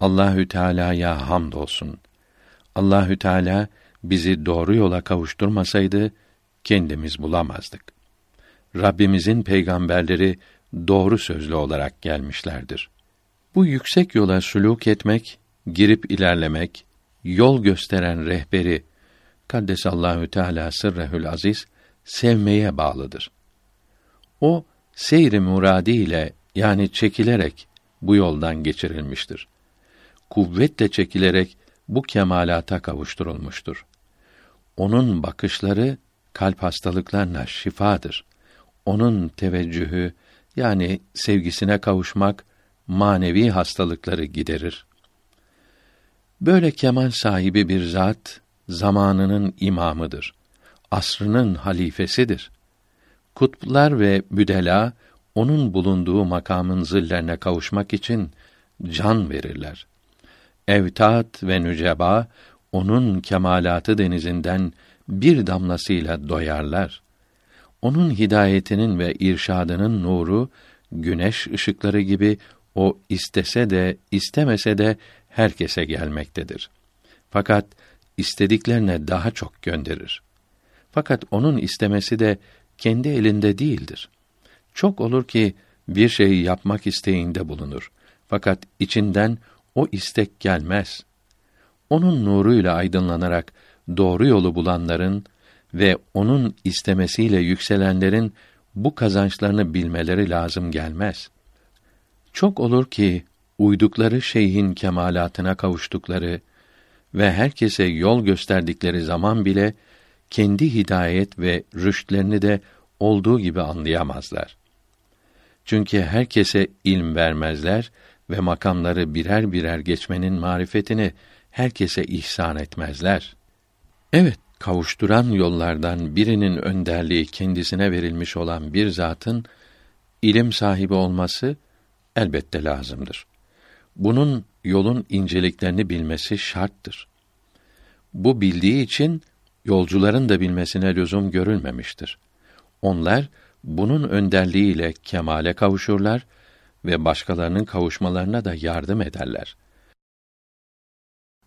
Allahü Teala'ya hamdolsun. Allahü Teala bizi doğru yola kavuşturmasaydı kendimiz bulamazdık. Rabbimizin peygamberleri doğru sözlü olarak gelmişlerdir. Bu yüksek yola sülûk etmek, girip ilerlemek, yol gösteren rehberi Kaddesallahu Teala sırrehül aziz sevmeye bağlıdır. O seyr-i muradi ile, yani çekilerek bu yoldan geçirilmiştir. Kuvvetle çekilerek bu kemalata kavuşturulmuştur. Onun bakışları kalp hastalıklarına şifadır. Onun teveccühü, yani sevgisine kavuşmak, manevi hastalıkları giderir. Böyle kemal sahibi bir zat zamanının imamıdır. Asrının halifesidir. Kutuplar ve müdela onun bulunduğu makamın zillerine kavuşmak için can verirler. Evtat ve nüceba onun kemalatı denizinden bir damlasıyla doyarlar. Onun hidayetinin ve irşadının nuru güneş ışıkları gibi o istese de istemese de herkese gelmektedir. Fakat istediklerine daha çok gönderir. Fakat onun istemesi de kendi elinde değildir. Çok olur ki bir şeyi yapmak isteğinde bulunur. Fakat içinden o istek gelmez. Onun nuruyla aydınlanarak doğru yolu bulanların ve onun istemesiyle yükselenlerin bu kazançlarını bilmeleri lazım gelmez. Çok olur ki uydukları şeyhin kemalatına kavuştukları ve herkese yol gösterdikleri zaman bile kendi hidayet ve rüştlerini de olduğu gibi anlayamazlar. Çünkü herkese ilm vermezler ve makamları birer birer geçmenin marifetini herkese ihsan etmezler. Evet, kavuşturan yollardan birinin önderliği kendisine verilmiş olan bir zatın ilim sahibi olması elbette lazımdır. Bunun yolun inceliklerini bilmesi şarttır. Bu bildiği için yolcuların da bilmesine lüzum görülmemiştir. Onlar bunun önderliğiyle kemale kavuşurlar ve başkalarının kavuşmalarına da yardım ederler.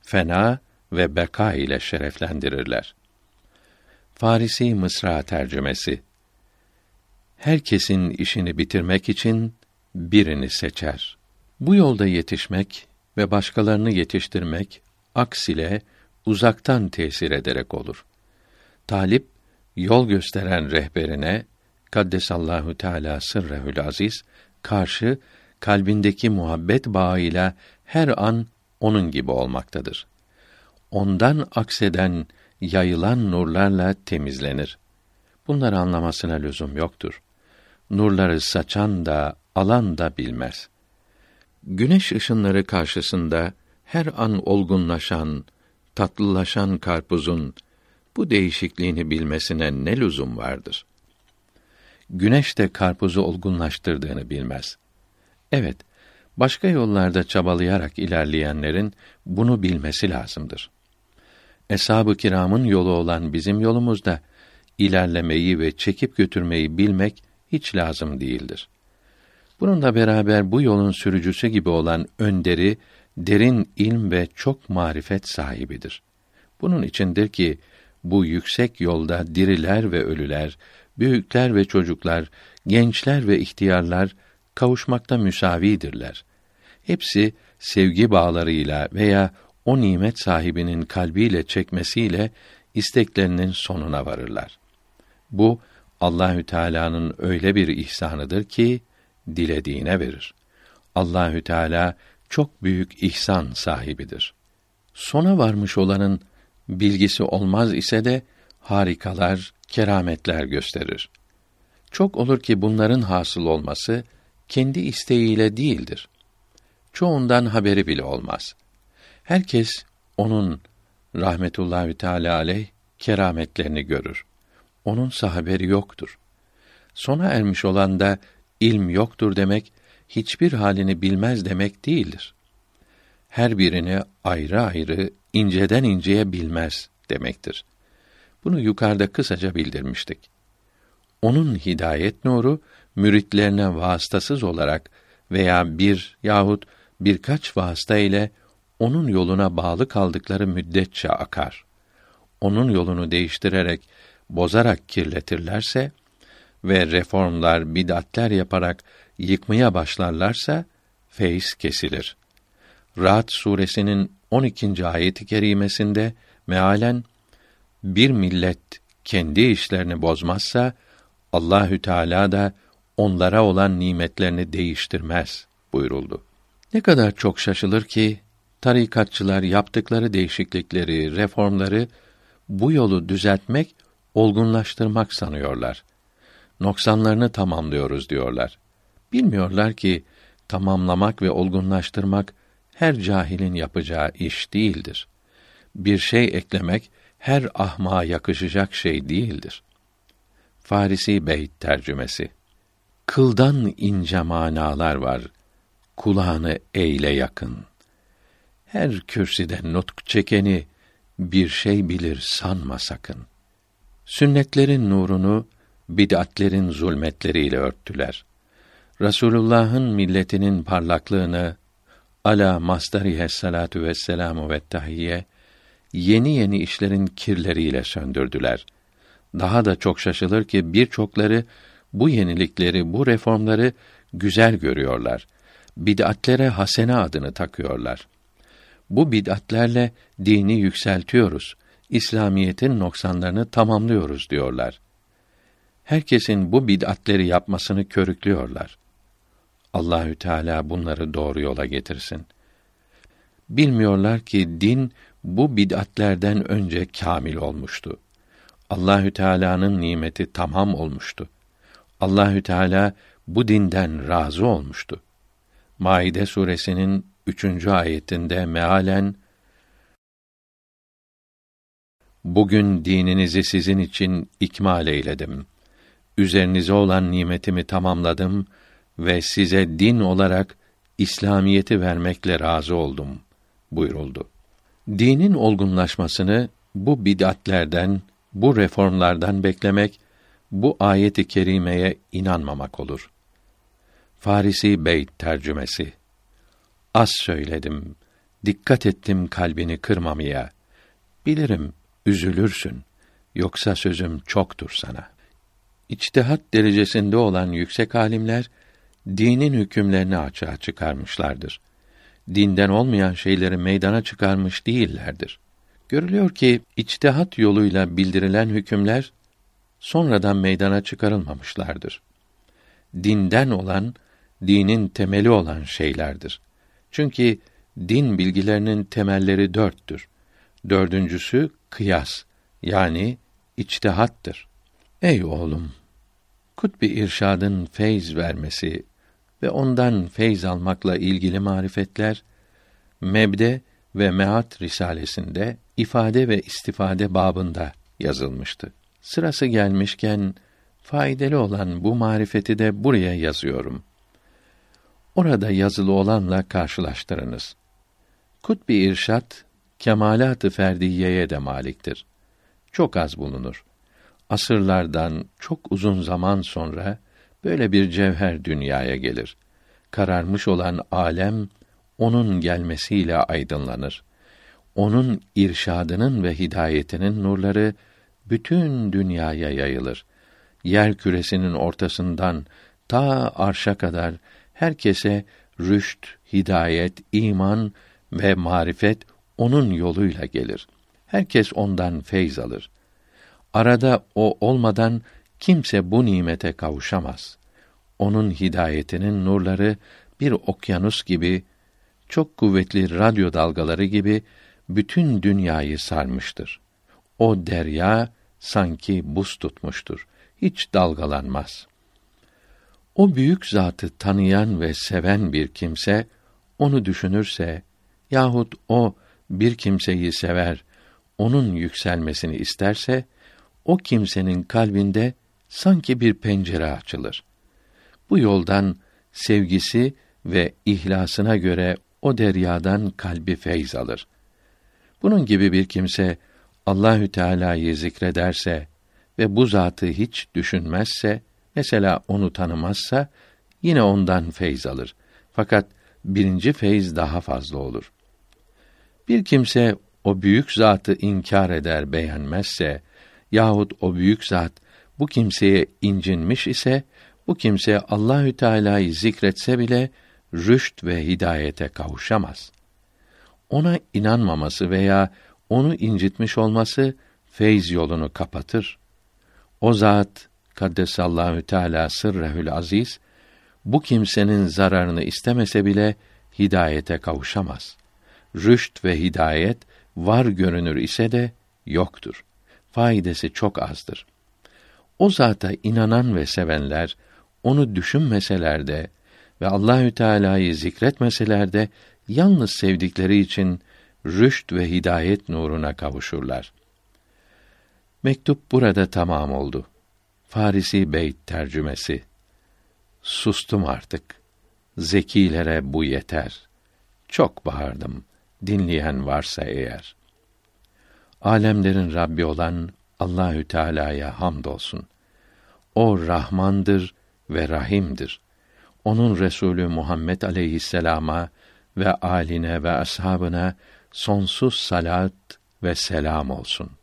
Fena ve beka ile şereflendirirler. Farisi Mısra tercümesi. herkesin işini bitirmek için birini seçer. Bu yolda yetişmek ve başkalarını yetiştirmek, aksile uzaktan tesir ederek olur. Talip, yol gösteren rehberine, Kaddesallahu Teâlâ sırrehül aziz, karşı kalbindeki muhabbet bağıyla her an onun gibi olmaktadır. Ondan akseden, yayılan nurlarla temizlenir. Bunları anlamasına lüzum yoktur. Nurları saçan da, alan da bilmez. Güneş ışınları karşısında her an olgunlaşan, tatlılaşan karpuzun bu değişikliğini bilmesine ne lüzum vardır? Güneş de karpuzu olgunlaştırdığını bilmez. Evet, başka yollarda çabalayarak ilerleyenlerin bunu bilmesi lazımdır. Eshab-ı kiramın yolu olan bizim yolumuzda ilerlemeyi ve çekip götürmeyi bilmek hiç lazım değildir. Bununla beraber bu yolun sürücüsü gibi olan önderi, derin ilm ve çok marifet sahibidir. Bunun içindir ki, bu yüksek yolda diriler ve ölüler, büyükler ve çocuklar, gençler ve ihtiyarlar kavuşmakta müsavidirler. Hepsi sevgi bağlarıyla veya o nimet sahibinin kalbiyle çekmesiyle isteklerinin sonuna varırlar. Bu Allahü Teala'nın öyle bir ihsanıdır ki dilediğine verir. Allahü Teala çok büyük ihsan sahibidir. Sona varmış olanın bilgisi olmaz ise de harikalar, kerametler gösterir. Çok olur ki bunların hasıl olması kendi isteğiyle değildir. Çoğundan haberi bile olmaz. Herkes onun rahmetullahi teala aleyh kerametlerini görür. Onunsa haberi yoktur. Sona ermiş olan da ilm yoktur demek, hiçbir halini bilmez demek değildir. Her birini ayrı ayrı, inceden inceye bilmez demektir. Bunu yukarıda kısaca bildirmiştik. Onun hidayet nuru, müritlerine vasıtasız olarak veya bir yahut birkaç vasıta ile onun yoluna bağlı kaldıkları müddetçe akar. Onun yolunu değiştirerek, bozarak kirletirlerse ve reformlar, bid'atler yaparak yıkmaya başlarlarsa, feyz kesilir. Ra'd suresinin 12. ayet-i kerimesinde mealen, bir millet kendi işlerini bozmazsa, Allahü Teala da onlara olan nimetlerini değiştirmez buyuruldu. Ne kadar çok şaşılır ki, tarikatçılar yaptıkları değişiklikleri, reformları, bu yolu düzeltmek, olgunlaştırmak sanıyorlar. Noksanlarını tamamlıyoruz diyorlar. Bilmiyorlar ki, tamamlamak ve olgunlaştırmak, her cahilin yapacağı iş değildir. Bir şey eklemek, her ahmağa yakışacak şey değildir. Farisi Beyt tercümesi. Kıldan ince manalar var, kulağını eyle yakın. Her kürsüden nutk çekeni, bir şey bilir sanma sakın. Sünnetlerin nurunu, bid'atlerin zulmetleriyle örttüler. Resulullah'ın milletinin parlaklığını, ala masdarihe salatu vesselamu ve tahiyye, yeni yeni işlerin kirleriyle söndürdüler. Daha da çok şaşılır ki birçokları, bu yenilikleri, bu reformları güzel görüyorlar. Bid'atlere hasene adını takıyorlar. Bu bid'atlerle dini yükseltiyoruz, İslamiyetin noksanlarını tamamlıyoruz diyorlar. Herkesin bu bid'atleri yapmasını körüklüyorlar. Allahü Teala bunları doğru yola getirsin. Bilmiyorlar ki din bu bid'atlerden önce kâmil olmuştu. Allahü Teala'nın nimeti tamam olmuştu. Allahü Teala bu dinden razı olmuştu. Maide suresinin 3. ayetinde mealen, bugün dininizi sizin için ikmal eyledim. Üzerinize olan nimetimi tamamladım ve size din olarak İslamiyeti vermekle razı oldum buyuruldu. Dinin olgunlaşmasını bu bid'atlerden, bu reformlardan beklemek, bu ayet-i kerimeye inanmamak olur. Farisi Beyt tercümesi. Az söyledim, dikkat ettim kalbini kırmamaya. Bilirim, üzülürsün, yoksa sözüm çoktur sana. içtihat derecesinde olan yüksek alimler dinin hükümlerini açığa çıkarmışlardır. Dinden olmayan şeyleri meydana çıkarmış değillerdir. Görülüyor ki içtihat yoluyla bildirilen hükümler sonradan meydana çıkarılmamışlardır. Dinden olan, dinin temeli olan şeylerdir. Çünkü din bilgilerinin temelleri 4'tür. 4.'sü kıyas, yani içtihattır. Ey oğlum! Kutb-i irşadın feyz vermesi ve ondan feyz almakla ilgili marifetler, Mebde ve Meat Risalesinde ifade ve istifade babında yazılmıştı. Sırası gelmişken, faydalı olan bu marifeti de buraya yazıyorum. Orada yazılı olanla karşılaştırınız. Kutb-i irşad, kemâlât-ı ferdiyeye de maliktir. Çok az bulunur. Asırlardan çok uzun zaman sonra böyle bir cevher dünyaya gelir. Kararmış olan âlem onun gelmesiyle aydınlanır. Onun irşadının ve hidayetinin nurları bütün dünyaya yayılır. Yer küresinin ortasından ta arşa kadar herkese rüşt, hidayet, iman ve marifet onun yoluyla gelir. Herkes ondan feyz alır. Arada o olmadan kimse bu nimete kavuşamaz. Onun hidayetinin nurları bir okyanus gibi, çok kuvvetli radyo dalgaları gibi bütün dünyayı sarmıştır. O derya sanki buz tutmuştur. Hiç dalgalanmaz. O büyük zatı tanıyan ve seven bir kimse, onu düşünürse, yahut o bir kimseyi sever, onun yükselmesini isterse, o kimsenin kalbinde sanki bir pencere açılır. Bu yoldan sevgisi ve ihlasına göre o deryadan kalbi feyz alır. Bunun gibi bir kimse Allahü Teala'yı zikrederse ve bu zatı hiç düşünmezse, mesela onu tanımazsa, yine ondan feyz alır. Fakat birinci feyz daha fazla olur. Bir kimse o büyük zatı inkar eder, beğenmezse yahut o büyük zat bu kimseye incinmiş ise, bu kimse Allahü Teala'yı zikretse bile rüşt ve hidayete kavuşamaz. Ona inanmaması veya onu incitmiş olması feyz yolunu kapatır. O zat Kaddesallahu Teala sırrehül aziz, bu kimsenin zararını istemese bile hidayete kavuşamaz. Rüşt ve hidayet var görünür ise de yoktur. Faydası çok azdır. O zata inanan ve sevenler, onu düşünmeseler de ve Allahü Teala'yı zikretmeseler de, yalnız sevdikleri için rüşt ve hidayet nuruna kavuşurlar. Mektup burada tamam oldu. Farisi Beyt tercümesi. Sustum artık. Zekilere bu yeter. Çok bağırdım. Dinleyen varsa eğer. Alemlerin Rabbi olan Allahü Teala'ya hamdolsun. O Rahmandır ve Rahim'dir. Onun Resulü Muhammed aleyhisselama ve âline ve ashabına sonsuz salat ve selam olsun.